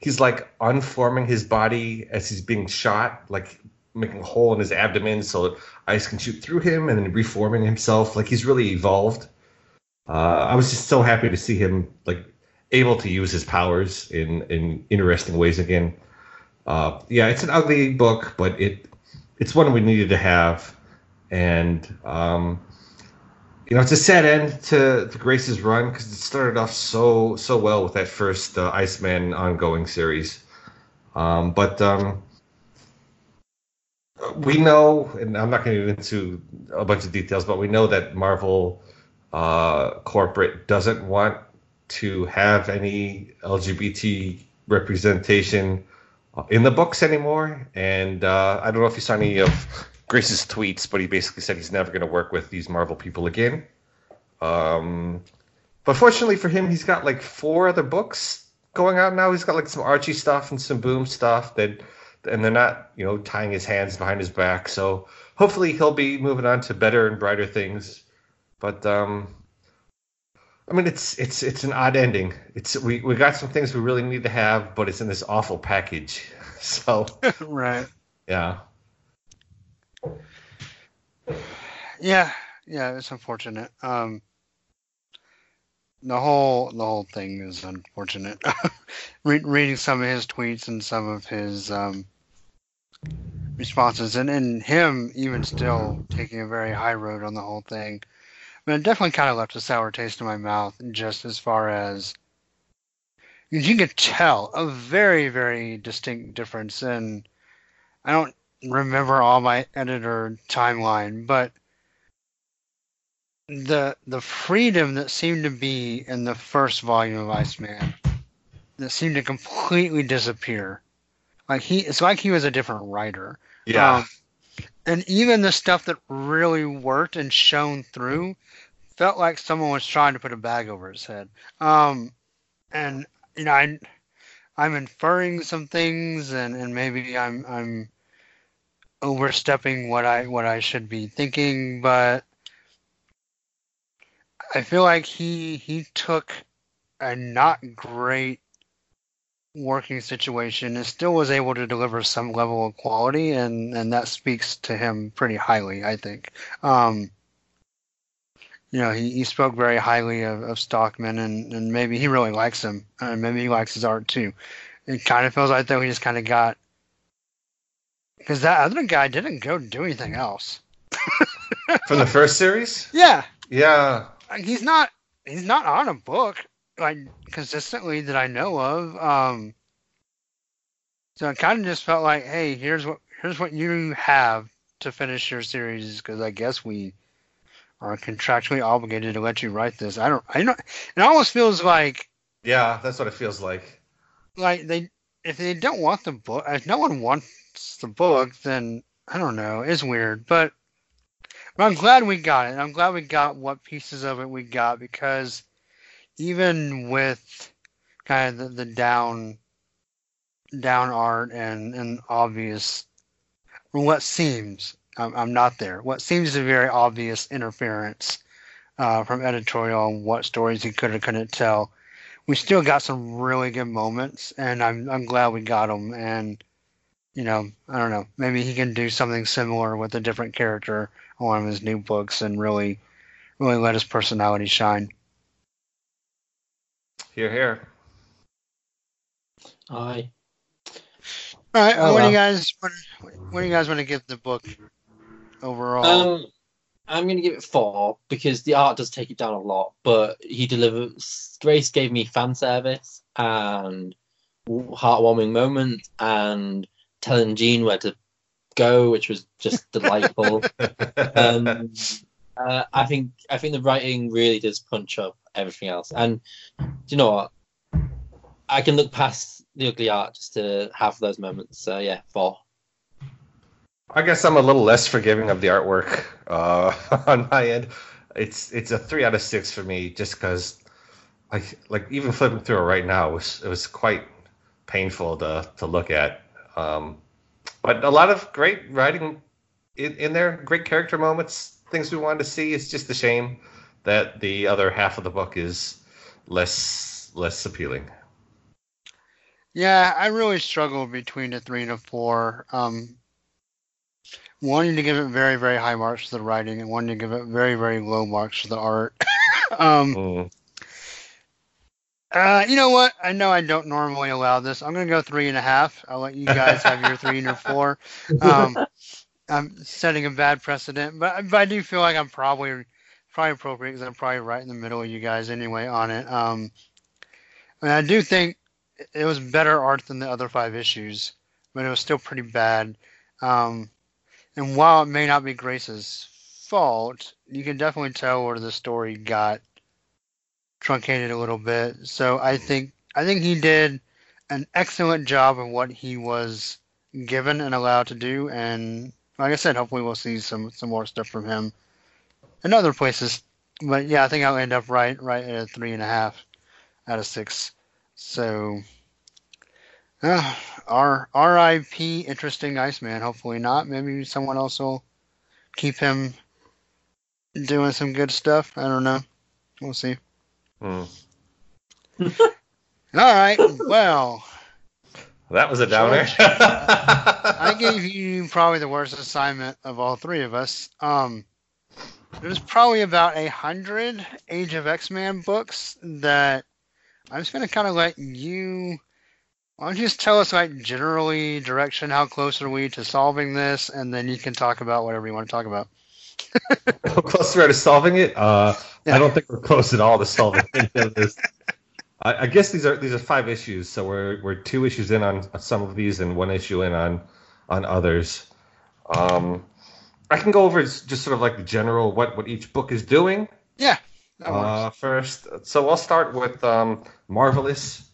he's like unforming his body as he's being shot, like making a hole in his abdomen so ice can shoot through him, and then reforming himself. Like, he's really evolved. I was just so happy to see him like able to use his powers in interesting ways again. Yeah, it's an ugly book, but it's one we needed to have. And you know, it's a sad end to Grace's run because it started off so well with that first Iceman ongoing series. We know, and I'm not going to get into a bunch of details, but we know that Marvel corporate doesn't want to have any LGBT representation in the books anymore. And I don't know if you saw any of Grace's tweets, but he basically said he's never going to work with these Marvel people again. But fortunately for him, he's got like 4 other books going out now. He's got like some Archie stuff and some Boom stuff that... and they're not, you know, tying his hands behind his back. So hopefully he'll be moving on to better and brighter things. But I mean, it's an odd ending. It's we got some things we really need to have, but it's in this awful package. So right, yeah, it's unfortunate. The whole thing is unfortunate. Reading some of his tweets and some of his responses, and him even still taking a very high road on the whole thing. But it definitely kind of left a sour taste in my mouth, just as far as you could tell a very, very distinct difference. And I don't remember all my editor timeline, but the freedom that seemed to be in the first volume of Iceman that seemed to completely disappear. Like it's like he was a different writer. Yeah. And even the stuff that really worked and shone through felt like someone was trying to put a bag over his head. And you know, I'm inferring some things, and maybe I'm overstepping what I should be thinking, but I feel like he took a not great working situation and still was able to deliver some level of quality, and that speaks to him pretty highly, I think. You know, he spoke very highly of Stockman, and maybe he really likes him, and maybe he likes his art too. It kind of feels like though he just kind of got, because that other guy didn't go do anything else from the first series. Yeah, he's not on a book like consistently that I know of. So it kind of just felt like, hey, here's what you have to finish your series, because I guess we are contractually obligated to let you write this. I don't. It almost feels like. Yeah, that's what it feels like. Like if they don't want the book, if no one wants the book, then I don't know. It's weird, but I'm glad we got it. I'm glad we got what pieces of it we got, because even with kind of the down art and obvious what seems, I'm not there, what seems a very obvious interference from editorial on what stories he could or couldn't tell, we still got some really good moments, and I'm glad we got them. And you know, I don't know, maybe he can do something similar with a different character on one of his new books and really, really let his personality shine. Hear, hear. Aye. All right. Well, what do you guys want to give the book overall? I'm going to give it 4 because the art does take it down a lot, but he delivers. Grace gave me fan service and heartwarming moments and telling Jean where to go, which was just delightful. I think the writing really does punch up everything else. And do you know what? I can look past the ugly art just to have those moments. So yeah, 4. I guess I'm a little less forgiving of the artwork on my end. It's a 3 out of 6 for me, just because like even flipping through it right now it was quite painful to look at. But a lot of great writing in there, great character moments, things we wanted to see. It's just a shame that the other half of the book is less appealing. Yeah, I really struggled between a 3 and a 4. Wanting to give it very, very high marks for the writing, and wanting to give it very, very low marks for the art. You know what? I know I don't normally allow this. I'm going to go 3.5. I'll let you guys have your 3 and your 4. I'm setting a bad precedent, but I do feel like I'm probably appropriate, because I'm probably right in the middle of you guys anyway on it. And I do think it was better art than the other 5 issues, but it was still pretty bad. And while it may not be Grace's fault, you can definitely tell where the story got truncated a little bit. So I think he did an excellent job of what he was given and allowed to do. And like I said, hopefully we'll see some more stuff from him in other places. But yeah, I think I'll end up right at a 3.5 out of 6. So. R.I.P. Interesting Iceman. Hopefully not. Maybe someone else will keep him doing some good stuff. I don't know. We'll see. All right. Well, that was a downer. George, I gave you probably the worst assignment of all 3 of us. It was probably about 100 Age of X-Man books that I'm just going to kind of let you. Why don't you just tell us, like, generally, direction, how close are we to solving this, and then you can talk about whatever you want to talk about. How close we are to solving it? Yeah. I don't think we're close at all to solving any of this. I guess these are 5 issues, so we're 2 issues in on some of these and 1 issue in on others. I can go over just sort of like the general what each book is doing. Yeah, that works. First, so I'll start with Marvelous.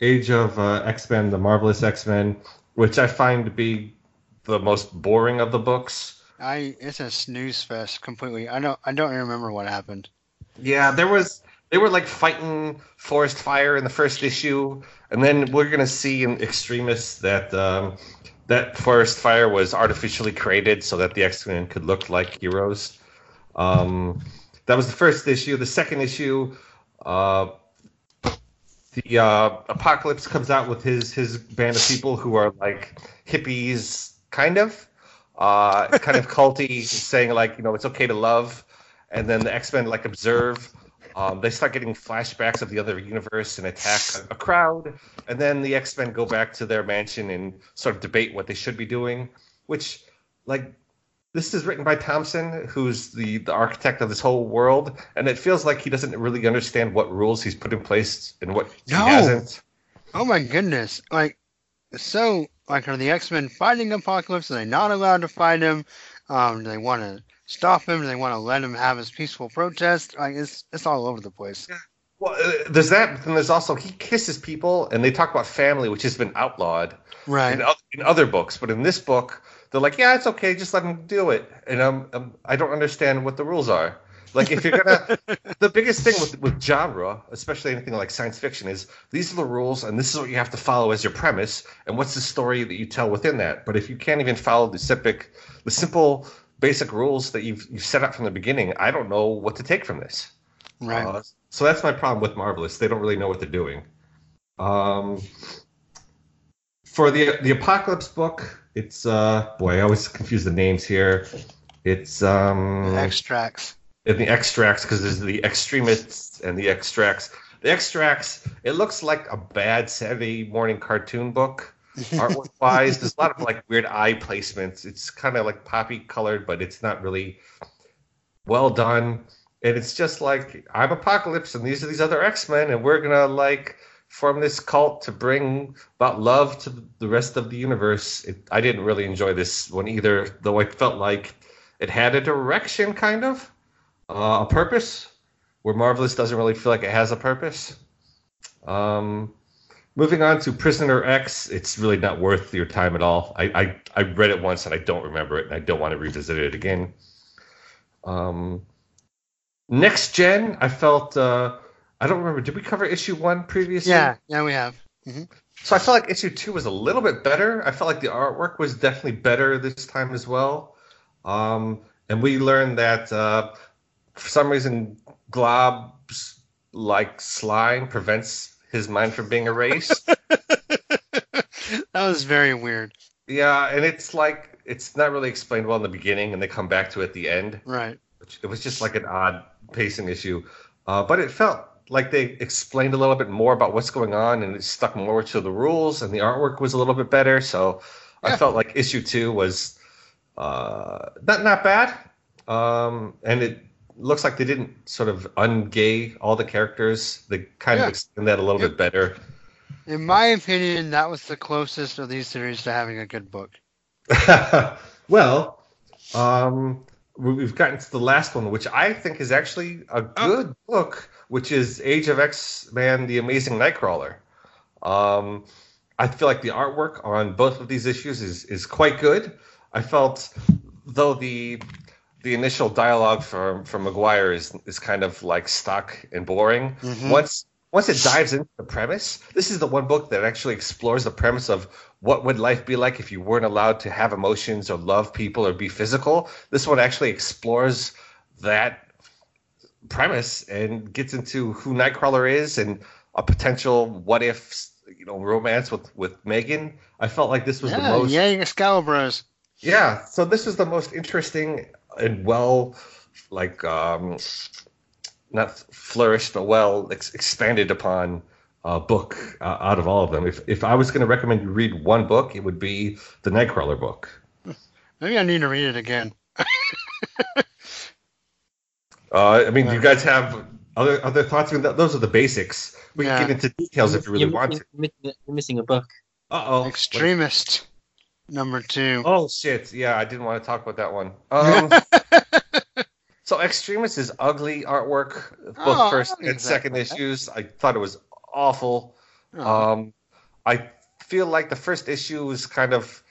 Age of X-Men, the Marvelous X-Men, which I find to be the most boring of the books. It's a snooze fest completely. I don't remember what happened. Yeah, they were like fighting forest fire in the first issue, and then we're gonna see in Extremis that that forest fire was artificially created so that the X-Men could look like heroes. That was the first issue. The second issue. the Apocalypse comes out with his band of people who are like hippies, kind of culty, saying like, you know, it's okay to love. And then the X-Men like observe. They start getting flashbacks of the other universe and attack a crowd. And then the X-Men go back to their mansion and sort of debate what they should be doing, which, like, this is written by Thompson, who's the architect of this whole world, and it feels like he doesn't really understand what rules he's put in place and what he hasn't. Oh my goodness. Are the X-Men fighting Apocalypse? Are they not allowed to fight him? Do they want to stop him? Do they want to let him have his peaceful protest? Like, it's all over the place. Yeah. Well, there's that, but then there's also he kisses people, and they talk about family, which has been outlawed in other books. But in this book, they're like, yeah, it's okay, just let him do it. And I don't understand what the rules are. Like, if you're gonna, the biggest thing with genre, especially anything like science fiction, is these are the rules, and this is what you have to follow as your premise, and what's the story that you tell within that. But if you can't even follow the simple, basic rules that you've set up from the beginning, I don't know what to take from this. Right. So that's my problem with Marvelous. They don't really know what they're doing. For the Apocalypse book, it's I always confuse the names here. It's Extracts. And the Extracts, because there's the Extremists and the Extracts. The Extracts, it looks like a bad Saturday morning cartoon book, artwork wise. There's a lot of like weird eye placements. It's kind of like poppy colored, but it's not really well done. And it's just like, I'm Apocalypse, and these are these other X-Men, and we're gonna like form this cult to bring about love to the rest of the universe. I didn't really enjoy this one either, though I felt like it had a direction, kind of a purpose, where Marvelous doesn't really feel like it has a purpose. Moving on to Prisoner X, it's really not worth your time at all. I read it once and I don't remember it, and I don't want to revisit it again. Next Gen, I felt, I don't remember, did we cover issue 1 previously? Yeah, we have. Mm-hmm. So I felt like issue 2 was a little bit better. I felt like the artwork was definitely better this time as well. And we learned that for some reason Glob's like slime prevents his mind from being erased. That was very weird. Yeah, and it's like, it's not really explained well in the beginning, and they come back to it at the end. Right. It was just like an odd pacing issue. But it felt like they explained a little bit more about what's going on, and it stuck more to the rules, and the artwork was a little bit better. So yeah. I felt like issue 2 was not bad. And it looks like they didn't sort of un-gay all the characters. They kind of explained that a little bit better. In my opinion, that was the closest of these series to having a good book. Well, we've gotten to the last one, which I think is actually a good book, which is Age of X-Man, The Amazing Nightcrawler. I feel like the artwork on both of these issues is quite good. I felt, though, the initial dialogue from Maguire is kind of like stuck and boring. Mm-hmm. Once it dives into the premise, this is the one book that actually explores the premise of what would life be like if you weren't allowed to have emotions or love people or be physical. This one actually explores that premise and gets into who Nightcrawler is and a potential what if, you know, romance with Megan. I felt like this was the most... Yeah, Excaliburs. Yeah, so this was the most interesting and well, like... not flourished, but well expanded upon book out of all of them. If I was going to recommend you read one book, it would be the Nightcrawler book. Maybe I need to read it again. Do you guys have other thoughts? I mean, those are the basics. We can get into details if you really want to. You're missing a book. Uh-oh. Extremist, number 2. Oh, shit. Yeah, I didn't want to talk about that one. So Extremis is ugly artwork, both first and second issues. I thought it was awful. I feel like the first issue is kind of,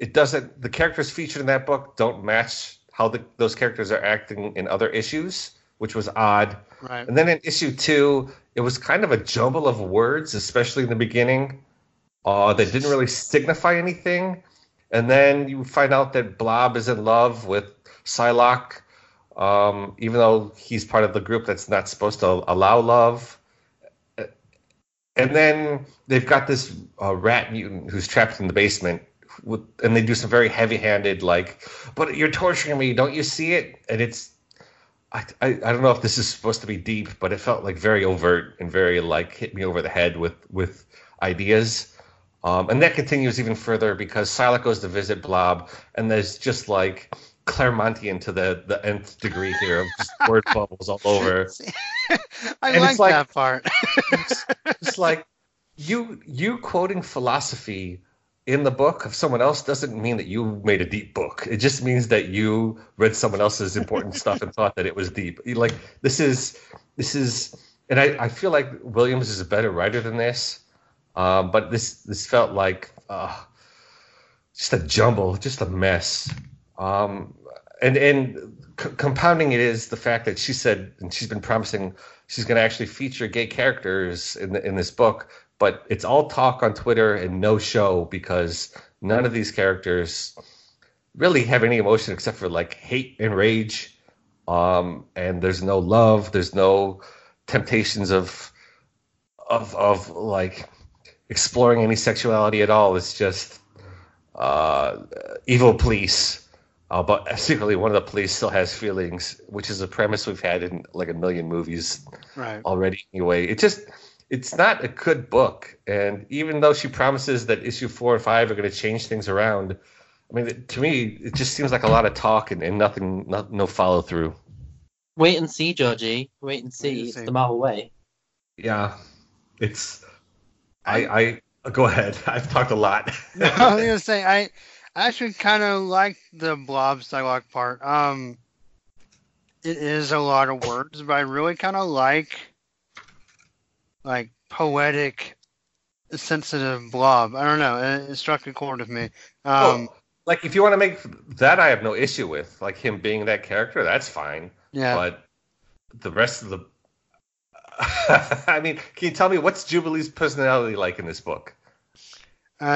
the characters featured in that book don't match how those characters are acting in other issues, which was odd. Right. And then in issue 2, it was kind of a jumble of words, especially in the beginning, that didn't really signify anything. And then you find out that Blob is in love with Psylocke, even though he's part of the group that's not supposed to allow love. And then they've got this rat mutant who's trapped in the basement, and they do some very heavy-handed, like, but you're torturing me, don't you see it? And it's, I don't know if this is supposed to be deep, but it felt like very overt and very, like, hit me over the head with ideas. And that continues even further because Psylocke goes to visit Blob, and there's just, like, Claremontian to the nth degree here of just word bubbles all over. I like that part. It's like you quoting philosophy in the book of someone else doesn't mean that you made a deep book. It just means that you read someone else's important stuff and thought that it was deep. Like this is, and I feel like Williams is a better writer than this, but this felt like just a jumble, just a mess. Compounding it is the fact that she said, and she's been promising, she's going to actually feature gay characters in this book, but it's all talk on Twitter and no show because none of these characters really have any emotion except for like hate and rage. And there's no love, there's no temptations of like exploring any sexuality at all. It's just evil police. But secretly, one of the police still has feelings, which is a premise we've had in like a million movies already. Anyway, it's not a good book. And even though she promises that issue 4 and 5 are going to change things around, I mean, to me, it just seems like a lot of talk and nothing, no follow through. Wait and see, Georgie. Wait and see. It's the Marvel way. Yeah, it's. I go ahead. I've talked a lot. No, I was gonna say I. I actually kind of like the Blob Psylocke part. It is a lot of words, but I really kind of like poetic, sensitive Blob. I don't know. It struck a chord with me. Like if you want to make that, I have no issue with like him being that character. That's fine. Yeah. But the rest of the, I mean, can you tell me what's Jubilee's personality like in this book?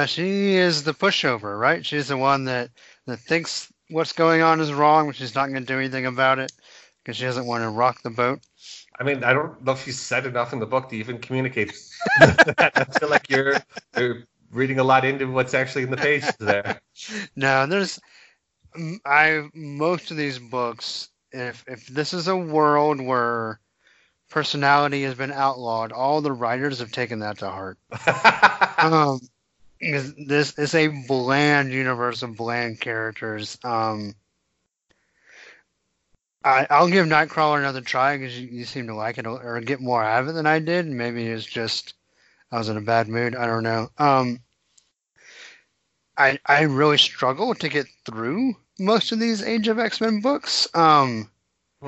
She is the pushover, right? She's the one that thinks what's going on is wrong, but she's not going to do anything about it because she doesn't want to rock the boat. I mean, I don't know if she's said enough in the book to even communicate that. I feel like you're reading a lot into what's actually in the page there. No, most of these books, if this is a world where personality has been outlawed, all the writers have taken that to heart. This is a bland universe of bland characters. I'll give Nightcrawler another try because you seem to like it or get more out of it than I did. Maybe it's just I was in a bad mood. I don't know. I really struggle to get through most of these Age of X-Men books. Some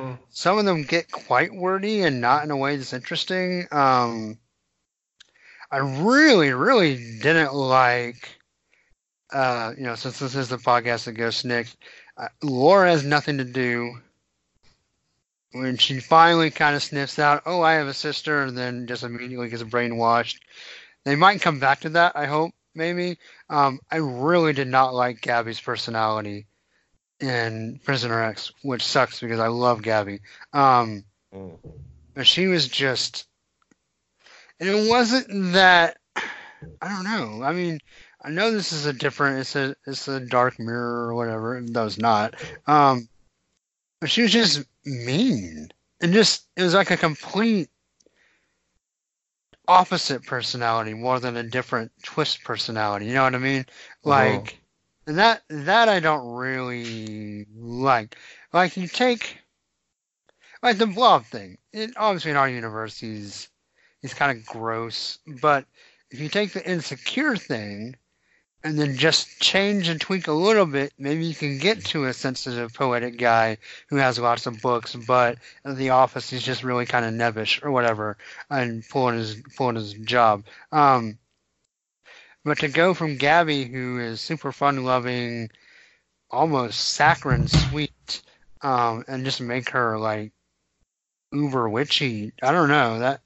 of them get quite wordy and not in a way that's interesting. I really, really didn't like, since this is the podcast that goes Nick, Laura has nothing to do. When she finally kind of sniffs out, oh, I have a sister, and then just immediately gets brainwashed. They might come back to that, I hope, maybe. I really did not like Gabby's personality in Prisoner X, which sucks because I love Gabby. But she was just... And it wasn't that, I don't know. I mean, I know this is a different, it's a dark mirror or whatever. And that was not. But she was just mean. And just, it was like a complete opposite personality more than a different twist personality. You know what I mean? Like, and that I don't really like. Like, you take, like the Blob thing. It, obviously, in our universe, He's kind of gross, but if you take the insecure thing and then just change and tweak a little bit, maybe you can get to a sensitive, poetic guy who has lots of books, but at the office he's just really kind of nebbish or whatever, and pulling his job. But to go from Gabby, who is super fun-loving, almost saccharine sweet, and just make her like uber witchy, I don't know that.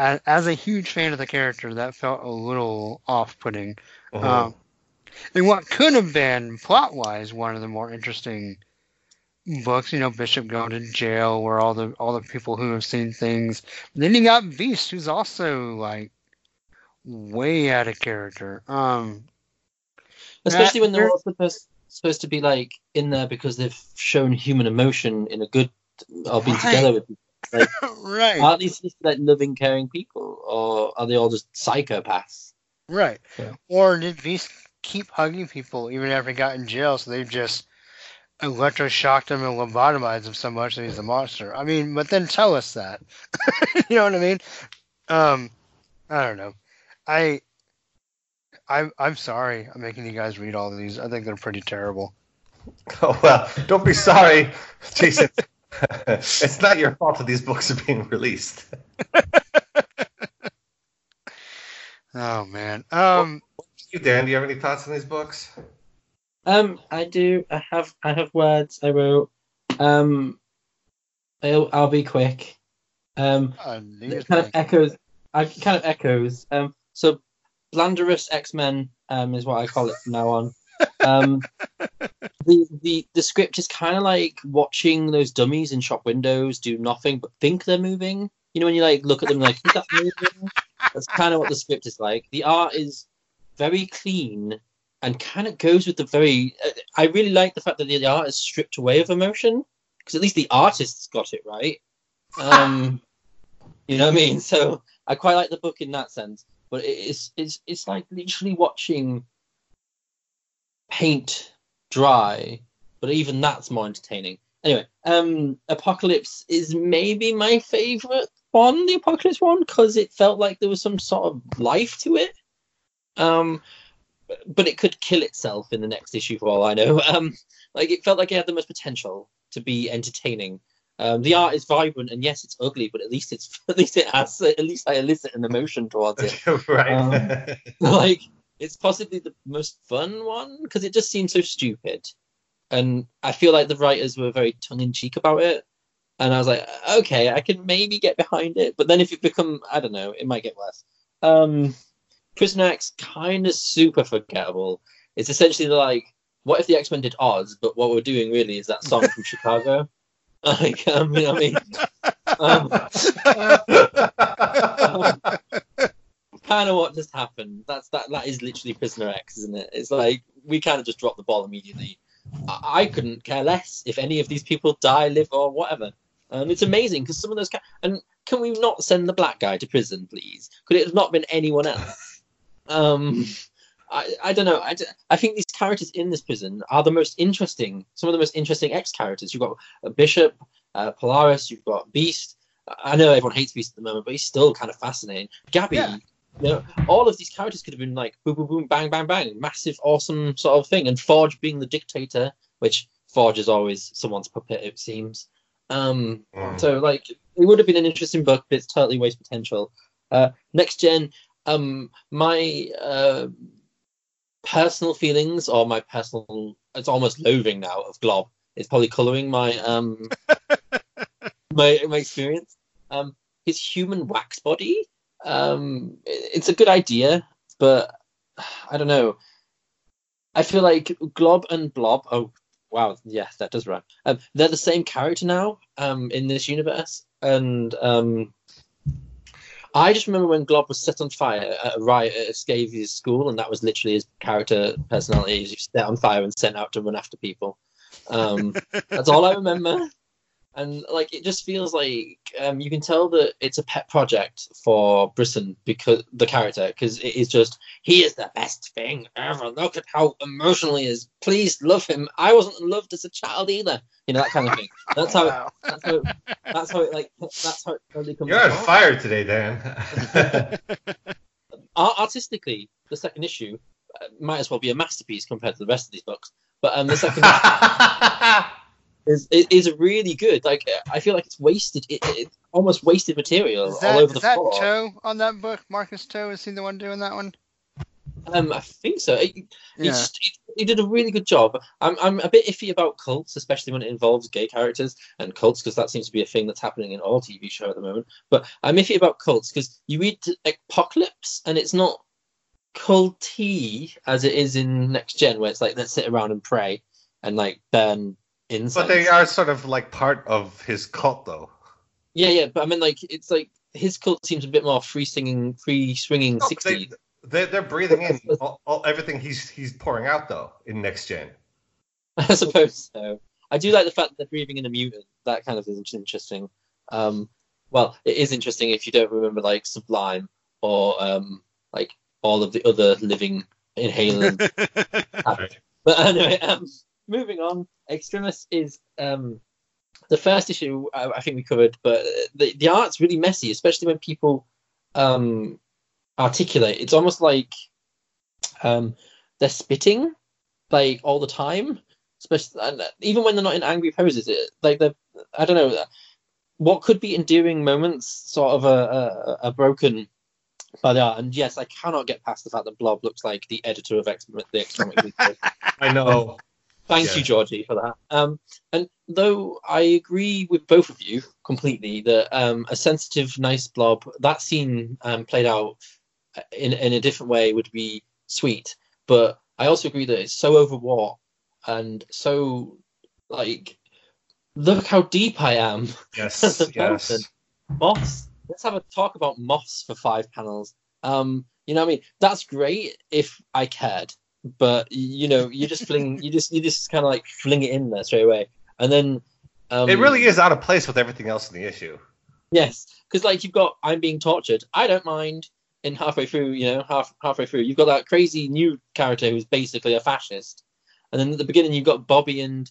As a huge fan of the character, that felt a little off-putting. And what could have been, plot-wise, one of the more interesting books, you know, Bishop going to jail, where all the people who have seen things. And then you got Beast, who's also, like, way out of character. Especially when they're all supposed to be like in there because they've shown human emotion in a good, or been together with people. Like, right. Are these just like loving, caring people, or are they all just psychopaths? Right. So. Or did these keep hugging people even after they got in jail? So they've just electroshocked him and lobotomized him so much that he's a monster. I mean, but then tell us that. You know what I mean? I don't know. I'm sorry. I'm making you guys read all of these. I think they're pretty terrible. Oh well, don't be sorry, Jason. It's not your fault that these books are being released. Oh man. Dan, do you have any thoughts on these books? I do. I have words I wrote. I'll be quick. It kind of echoes. So Blanderous X-Men is what I call it from now on. The script is kind of like watching those dummies in shop windows do nothing but think they're moving. You know, when you like look at them like, is that moving? That's kind of what the script is like. The art is very clean and kind of goes with the very... I really like the fact that the art is stripped away of emotion, because at least the artist's got it right. You know what I mean? So I quite like the book in that sense. But it's like literally watching paint dry, but even that's more entertaining. Anyway, Apocalypse is maybe my favorite one, the Apocalypse one, because it felt like there was some sort of life to it. But it could kill itself in the next issue for all I know. Like it felt like it had the most potential to be entertaining. The art is vibrant, and yes, it's ugly, but at least I elicit an emotion towards it. Right. Like it's possibly the most fun one because it just seems so stupid, and I feel like the writers were very tongue in cheek about it. And I was like, okay, I can maybe get behind it, but then if you become, I don't know, it might get worse. Prisoner X kind of super forgettable. It's essentially like, what if the X-Men did Oz? But what we're doing really is that song from Chicago. Like, you know what I mean? Kind of what just happened. That is literally Prisoner X, isn't it? It's like we kind of just dropped the ball immediately. I couldn't care less if any of these people die, live, or whatever. It's amazing because some of those and can we not send the black guy to prison, please? Could it have not been anyone else? I don't know. I think these characters in this prison are the most interesting, some of the most interesting X characters. You've got Bishop, Polaris, you've got Beast. I know everyone hates Beast at the moment, but he's still kind of fascinating. Gabby, yeah. You know, all of these characters could have been like boom, boom, boom, bang, bang, bang, massive, awesome sort of thing. And Forge being the dictator, which Forge is always someone's puppet, it seems. So, like, it would have been an interesting book, but it's totally waste potential. Next Gen, my... personal feelings, or my personal, it's almost loathing now of Blob. It's probably colouring my my experience. His human wax body, it's a good idea, but I don't know. I feel like Glob and Blob, oh wow, yes, that does rhyme. They're the same character now in this universe, and I just remember when Glob was set on fire at a riot at Scavy's school, and that was literally his character personality. He was set on fire and sent out to run after people. That's all I remember. And like, it just feels like you can tell that it's a pet project for Brisson, because the character, because it is just, he is the best thing ever. Look at how emotional he is. Please love him. I wasn't loved as a child either. You know, that kind of thing. That's how. Wow. That's how it totally comes. You're on fire today, Dan. Artistically, the second issue might as well be a masterpiece compared to the rest of these books. But the second. Is really good. Like, I feel like it's wasted. It's almost wasted material all over the floor. Is that Toe on that book? Marcus Toe, is he the one doing that one? I think so. He did a really good job. I'm a bit iffy about cults, especially when it involves gay characters and cults, because that seems to be a thing that's happening in all TV shows at the moment. But I'm iffy about cults because you read Apocalypse and it's not culty as it is in Next Gen, where it's like, let's sit around and pray and like burn insights. But they are sort of like part of his cult, though. Yeah, but I mean, like, it's like his cult seems a bit more free swinging 60s. They're breathing in everything he's pouring out though in Next Gen. I suppose so. I do like the fact that they're breathing in a mutant. That kind of is interesting. Well, it is interesting if you don't remember like Sublime or like all of the other living inhalants. But anyway, moving on. Extremis is the first issue I think we covered, but the art's really messy, especially when people articulate. It's almost like they're spitting like all the time, especially even when they're not in angry poses. It like they're, I don't know, what could be endearing moments sort of are broken by the art. And yes, I cannot get past the fact that Blob looks like the editor of X-Men. I know. Thank you, Georgie, for that. And though I agree with both of you completely that a sensitive, nice Blob, that scene played out in a different way would be sweet. But I also agree that it's so overwrought and so, like, look how deep I am. Yes. Moths. Let's have a talk about moths for 5 panels. You know what I mean? That's great if I cared. But you know, you just kind of like fling it in there straight away, and then it really is out of place with everything else in the issue. Yes, because like you've got I'm being tortured, I don't mind. And halfway through, you've got that crazy new character who's basically a fascist, and then at the beginning you've got Bobby and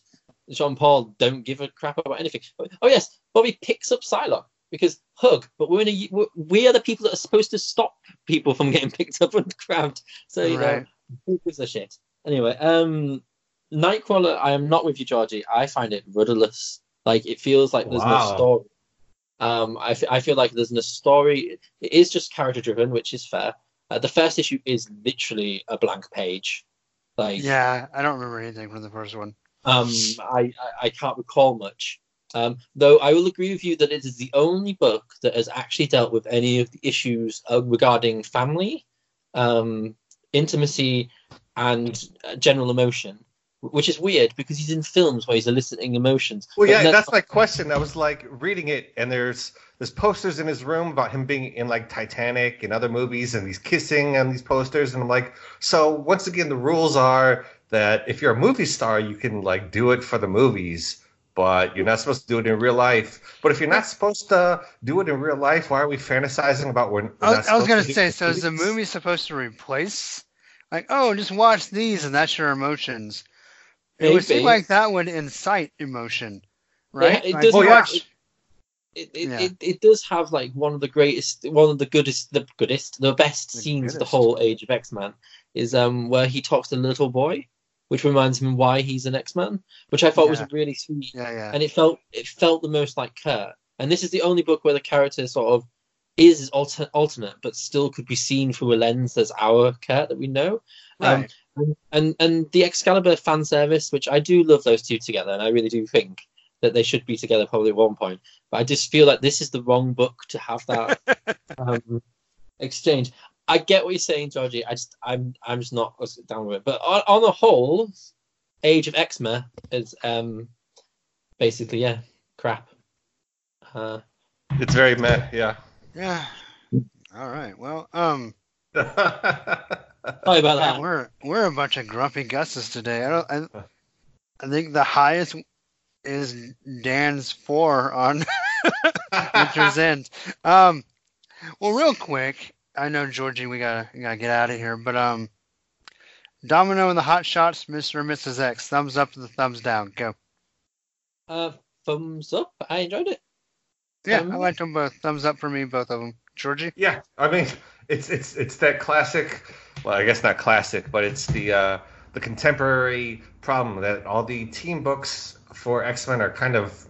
Jean Paul don't give a crap about anything. Oh yes, Bobby picks up Psylocke because hug, but we are the people that are supposed to stop people from getting picked up and grabbed. So you know. Who gives a shit? Anyway, Nightcrawler, I am not with you, Georgie. I find it rudderless. Like, it feels like there's no story. I feel like there's no story. It is just character-driven, which is fair. The first issue is literally a blank page. Like, yeah, I don't remember anything from the first one. I can't recall much. Though I will agree with you that it is the only book that has actually dealt with any of the issues regarding family, intimacy and general emotion, which is weird because he's in films where he's eliciting emotions. Well, yeah, that's my question. I was like reading it, and there's posters in his room about him being in like Titanic and other movies, and he's kissing on these posters, and I'm like, so once again, the rules are that if you're a movie star, you can like do it for the movies, but you're not supposed to do it in real life. But if you're not supposed to do it in real life, why are we fantasizing about when? I was going to say, so is the movie supposed to replace? Like, oh, just watch these and that's your emotions. Maybe. It would seem like that would incite emotion, right? Yeah, it does have like one of the best scenes of the whole Age of X-Man is where he talks to the little boy, which reminds him why he's an X-Man, which I thought was really sweet. Yeah, yeah. And it felt the most like Kurt. And this is the only book where the character sort of is alternate, but still could be seen through a lens that's our Kurt that we know. Right. And the Excalibur fan service, which I do love those two together, and I really do think that they should be together probably at one point. But I just feel like this is the wrong book to have that exchange. I get what you're saying, Georgie. I'm just not down with it. But on the whole, Age of X-Men is basically crap. It's very meh, yeah. Yeah. All right. Well, sorry about that. We're a bunch of grumpy gusses today. I think the highest is Dan's 4 on Winter's End. Well, real quick. I know, Georgie, we gotta get out of here, but Domino and the Hot Shots, Mr. and Mrs. X, thumbs up and the thumbs down. Go. Thumbs up. I enjoyed it. Yeah, I liked them both. Thumbs up for me, both of them. Georgie? Yeah, I mean, it's that classic. Well, I guess not classic, but it's the contemporary problem that all the team books for X-Men are kind of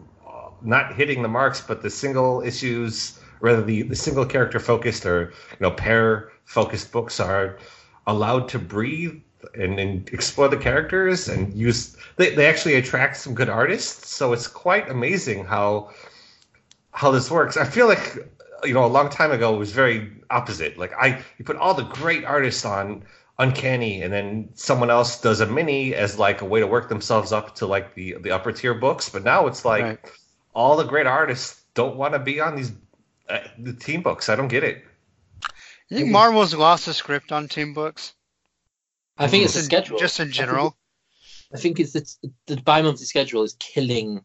not hitting the marks, but the single issues. Rather, the single character focused or pair focused books are allowed to breathe and explore the characters and use. They actually attract some good artists, so it's quite amazing how this works. I feel like a long time ago it was very opposite. Like you put all the great artists on Uncanny, and then someone else does a mini as like a way to work themselves up to like the upper tier books. But now it's like all the great artists don't want to be on these The Team Books, I don't get it. You think Marvel's lost the script on Team Books? I think it's the schedule. Just in general. I think it's the bi-monthly schedule is killing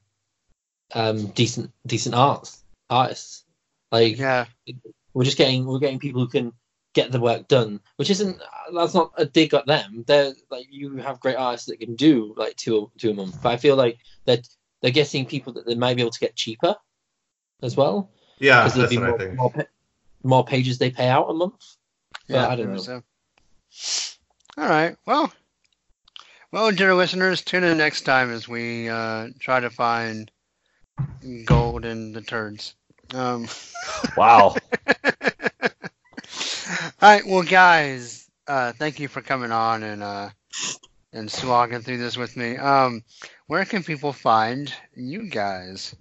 decent artists. Like, yeah. We're getting people who can get the work done, which that's not a dig at them. They're like, you have great artists that can do like two a month, but I feel like that they're getting people that they might be able to get cheaper as well. Yeah, that's be what I think. More pages they pay out a month. Yeah, I don't know. So. All right, well, dear listeners, tune in next time as we try to find gold in the turds. Wow. All right, well, guys, thank you for coming on and slogging through this with me. Where can people find you guys?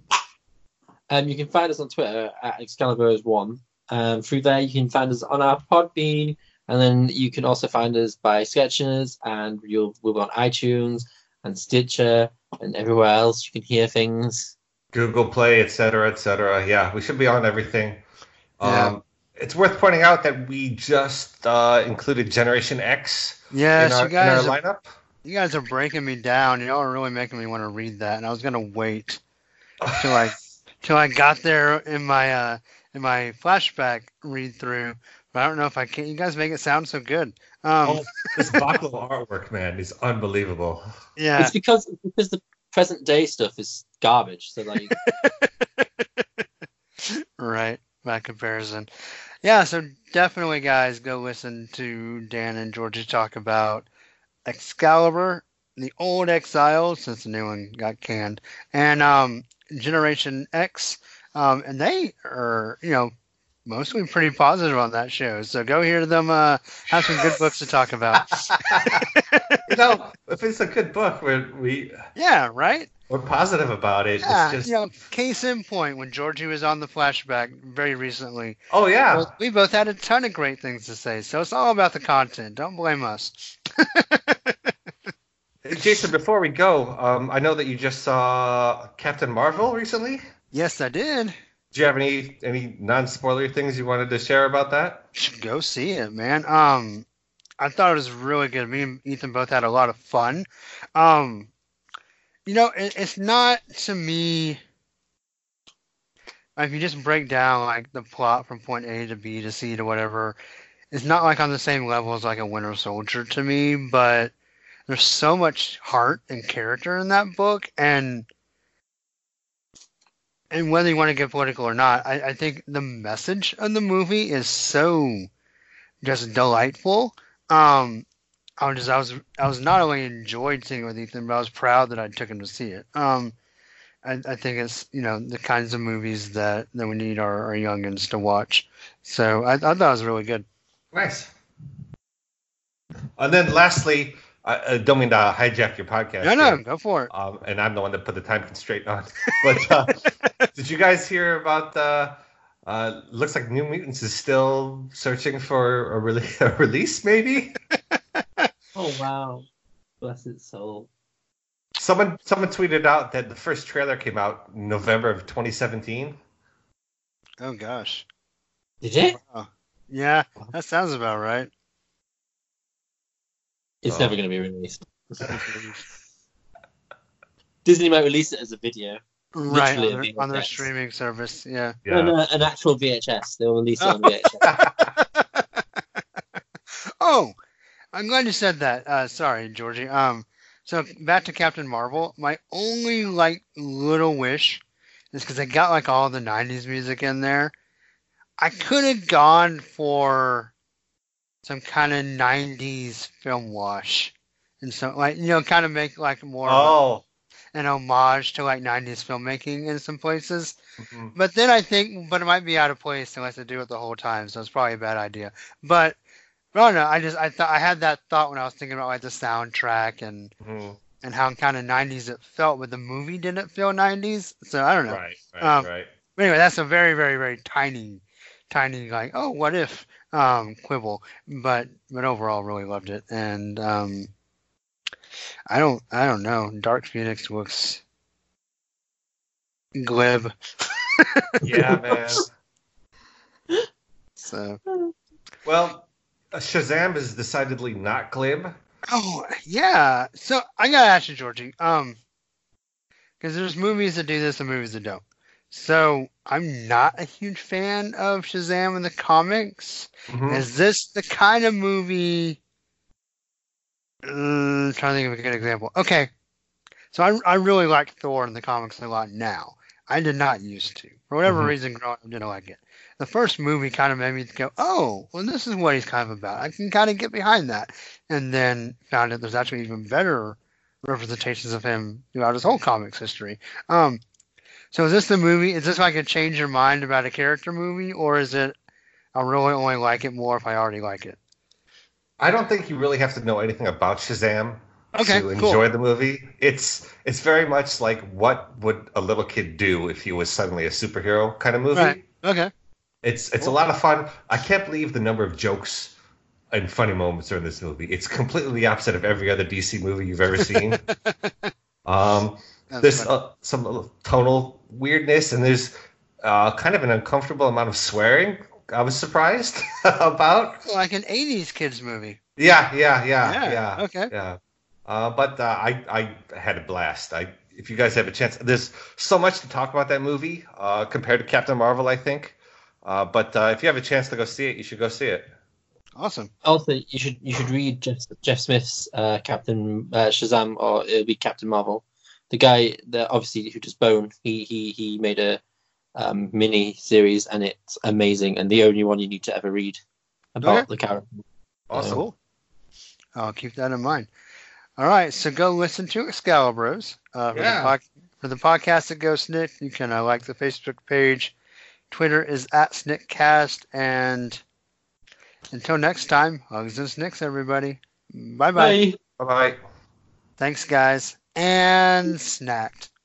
You can find us on Twitter at Excalibur1. Through there, you can find us on our Podbean, and then you can also find us by Sketchers, and we'll be on iTunes and Stitcher and everywhere else. You can hear things. Google Play, etc., etc. Yeah, we should be on everything. Yeah. It's worth pointing out that we just included Generation X in our lineup. You guys are breaking me down. You are really making me want to read that, and I was going to wait till I got there in my flashback read through. But I don't know if I can. You guys make it sound so good. This Baclo artwork, man, is unbelievable. Yeah, it's because the present day stuff is garbage. So like, right by comparison. Yeah, so definitely, guys, go listen to Dan and Georgie talk about Excalibur, the old Exiles, since the new one got canned, and Generation X, and they are, mostly pretty positive on that show. So go hear them have some good books to talk about. If it's a good book, we're positive about it. Yeah, it's just... case in point, when Georgie was on the flashback very recently. Oh, yeah. Well, we both had a ton of great things to say, so it's all about the content. Don't blame us. Jason, before we go, I know that you just saw Captain Marvel recently. Yes, I did. Do you have any non-spoiler things you wanted to share about that? Go see it, man. I thought it was really good. Me and Ethan both had a lot of fun. It's not, to me, if you just break down like the plot from point A to B to C to whatever, it's not like on the same level as like a Winter Soldier to me, but there's so much heart and character in that book, and whether you want to get political or not, I think the message of the movie is so just delightful. I was not only enjoyed seeing it with Ethan, but I was proud that I took him to see it. I think it's, the kinds of movies that we need our youngins to watch. So I thought it was really good. Nice. And then lastly, I don't mean to hijack your podcast. No, go for it. And I'm the one that put the time constraint on. But did you guys hear about the... looks like New Mutants is still searching for a release, maybe? Oh, wow. Bless its soul. Someone tweeted out that the first trailer came out in November of 2017. Oh, gosh. Did it? Wow. Yeah, that sounds about right. It's never going to be released. Disney might release it as a video. Right, on their streaming service, yeah. No, an actual VHS. They'll release it on VHS. Oh, I'm glad you said that. Sorry, Georgie. So back to Captain Marvel. My only little wish is, because I got all the 90s music in there, I could have gone for some kind of 90s film wash, and so kind of make more. Oh. An homage to 90s filmmaking in some places. Mm-hmm. But then it might be out of place unless I do it the whole time, so it's probably a bad idea. But I don't know, I had that thought when I was thinking about the soundtrack and and how kind of 90s it felt, but the movie didn't feel 90s, so I don't know. Right. But anyway, that's a very, very, very tiny what if quibble, but overall really loved it, and I don't know. Dark Phoenix looks glib. Yeah, man. So, well, Shazam is decidedly not glib. Oh yeah. So I gotta ask you, Georgie, because there's movies that do this and movies that don't. So I'm not a huge fan of Shazam in the comics. Mm-hmm. Is this the kind of movie? I'm trying to think of a good example. Okay. So I really like Thor in the comics a lot now. I did not used to. For whatever reason, growing up, didn't like it. The first movie kind of made me go, oh, well, this is what he's kind of about. I can kind of get behind that. And then found out there's actually even better representations of him throughout his whole comics history. So is this the movie? Is this like a change your mind about a character movie? Or is it I really only like it more if I already like it? I don't think you really have to know anything about Shazam to enjoy the movie. It's very much like what would a little kid do if he was suddenly a superhero kind of movie. Right. Okay. It's a lot of fun. I can't believe the number of jokes and funny moments are in this movie. It's completely the opposite of every other DC movie you've ever seen. There's some little tonal weirdness, and there's kind of an uncomfortable amount of swearing. I was surprised about. Like an 80s kids movie. Yeah. Okay. Yeah. But I had a blast. If you guys have a chance, there's so much to talk about that movie compared to Captain Marvel, I think. But if you have a chance to go see it, you should go see it. Awesome. Also, you should read Jeff Smith's Captain Shazam, or it'll be Captain Marvel. The guy that obviously who does Bone, he made a mini series, and it's amazing, and the only one you need to ever read about the character. Awesome. Cool. I'll keep that in mind. All right, so go listen to Excalibros for the podcast that goes Snick. You can like the Facebook page. Twitter is @SnickCast, and until next time, hugs and snicks, everybody. Bye bye. Bye bye. Thanks, guys, and snacked.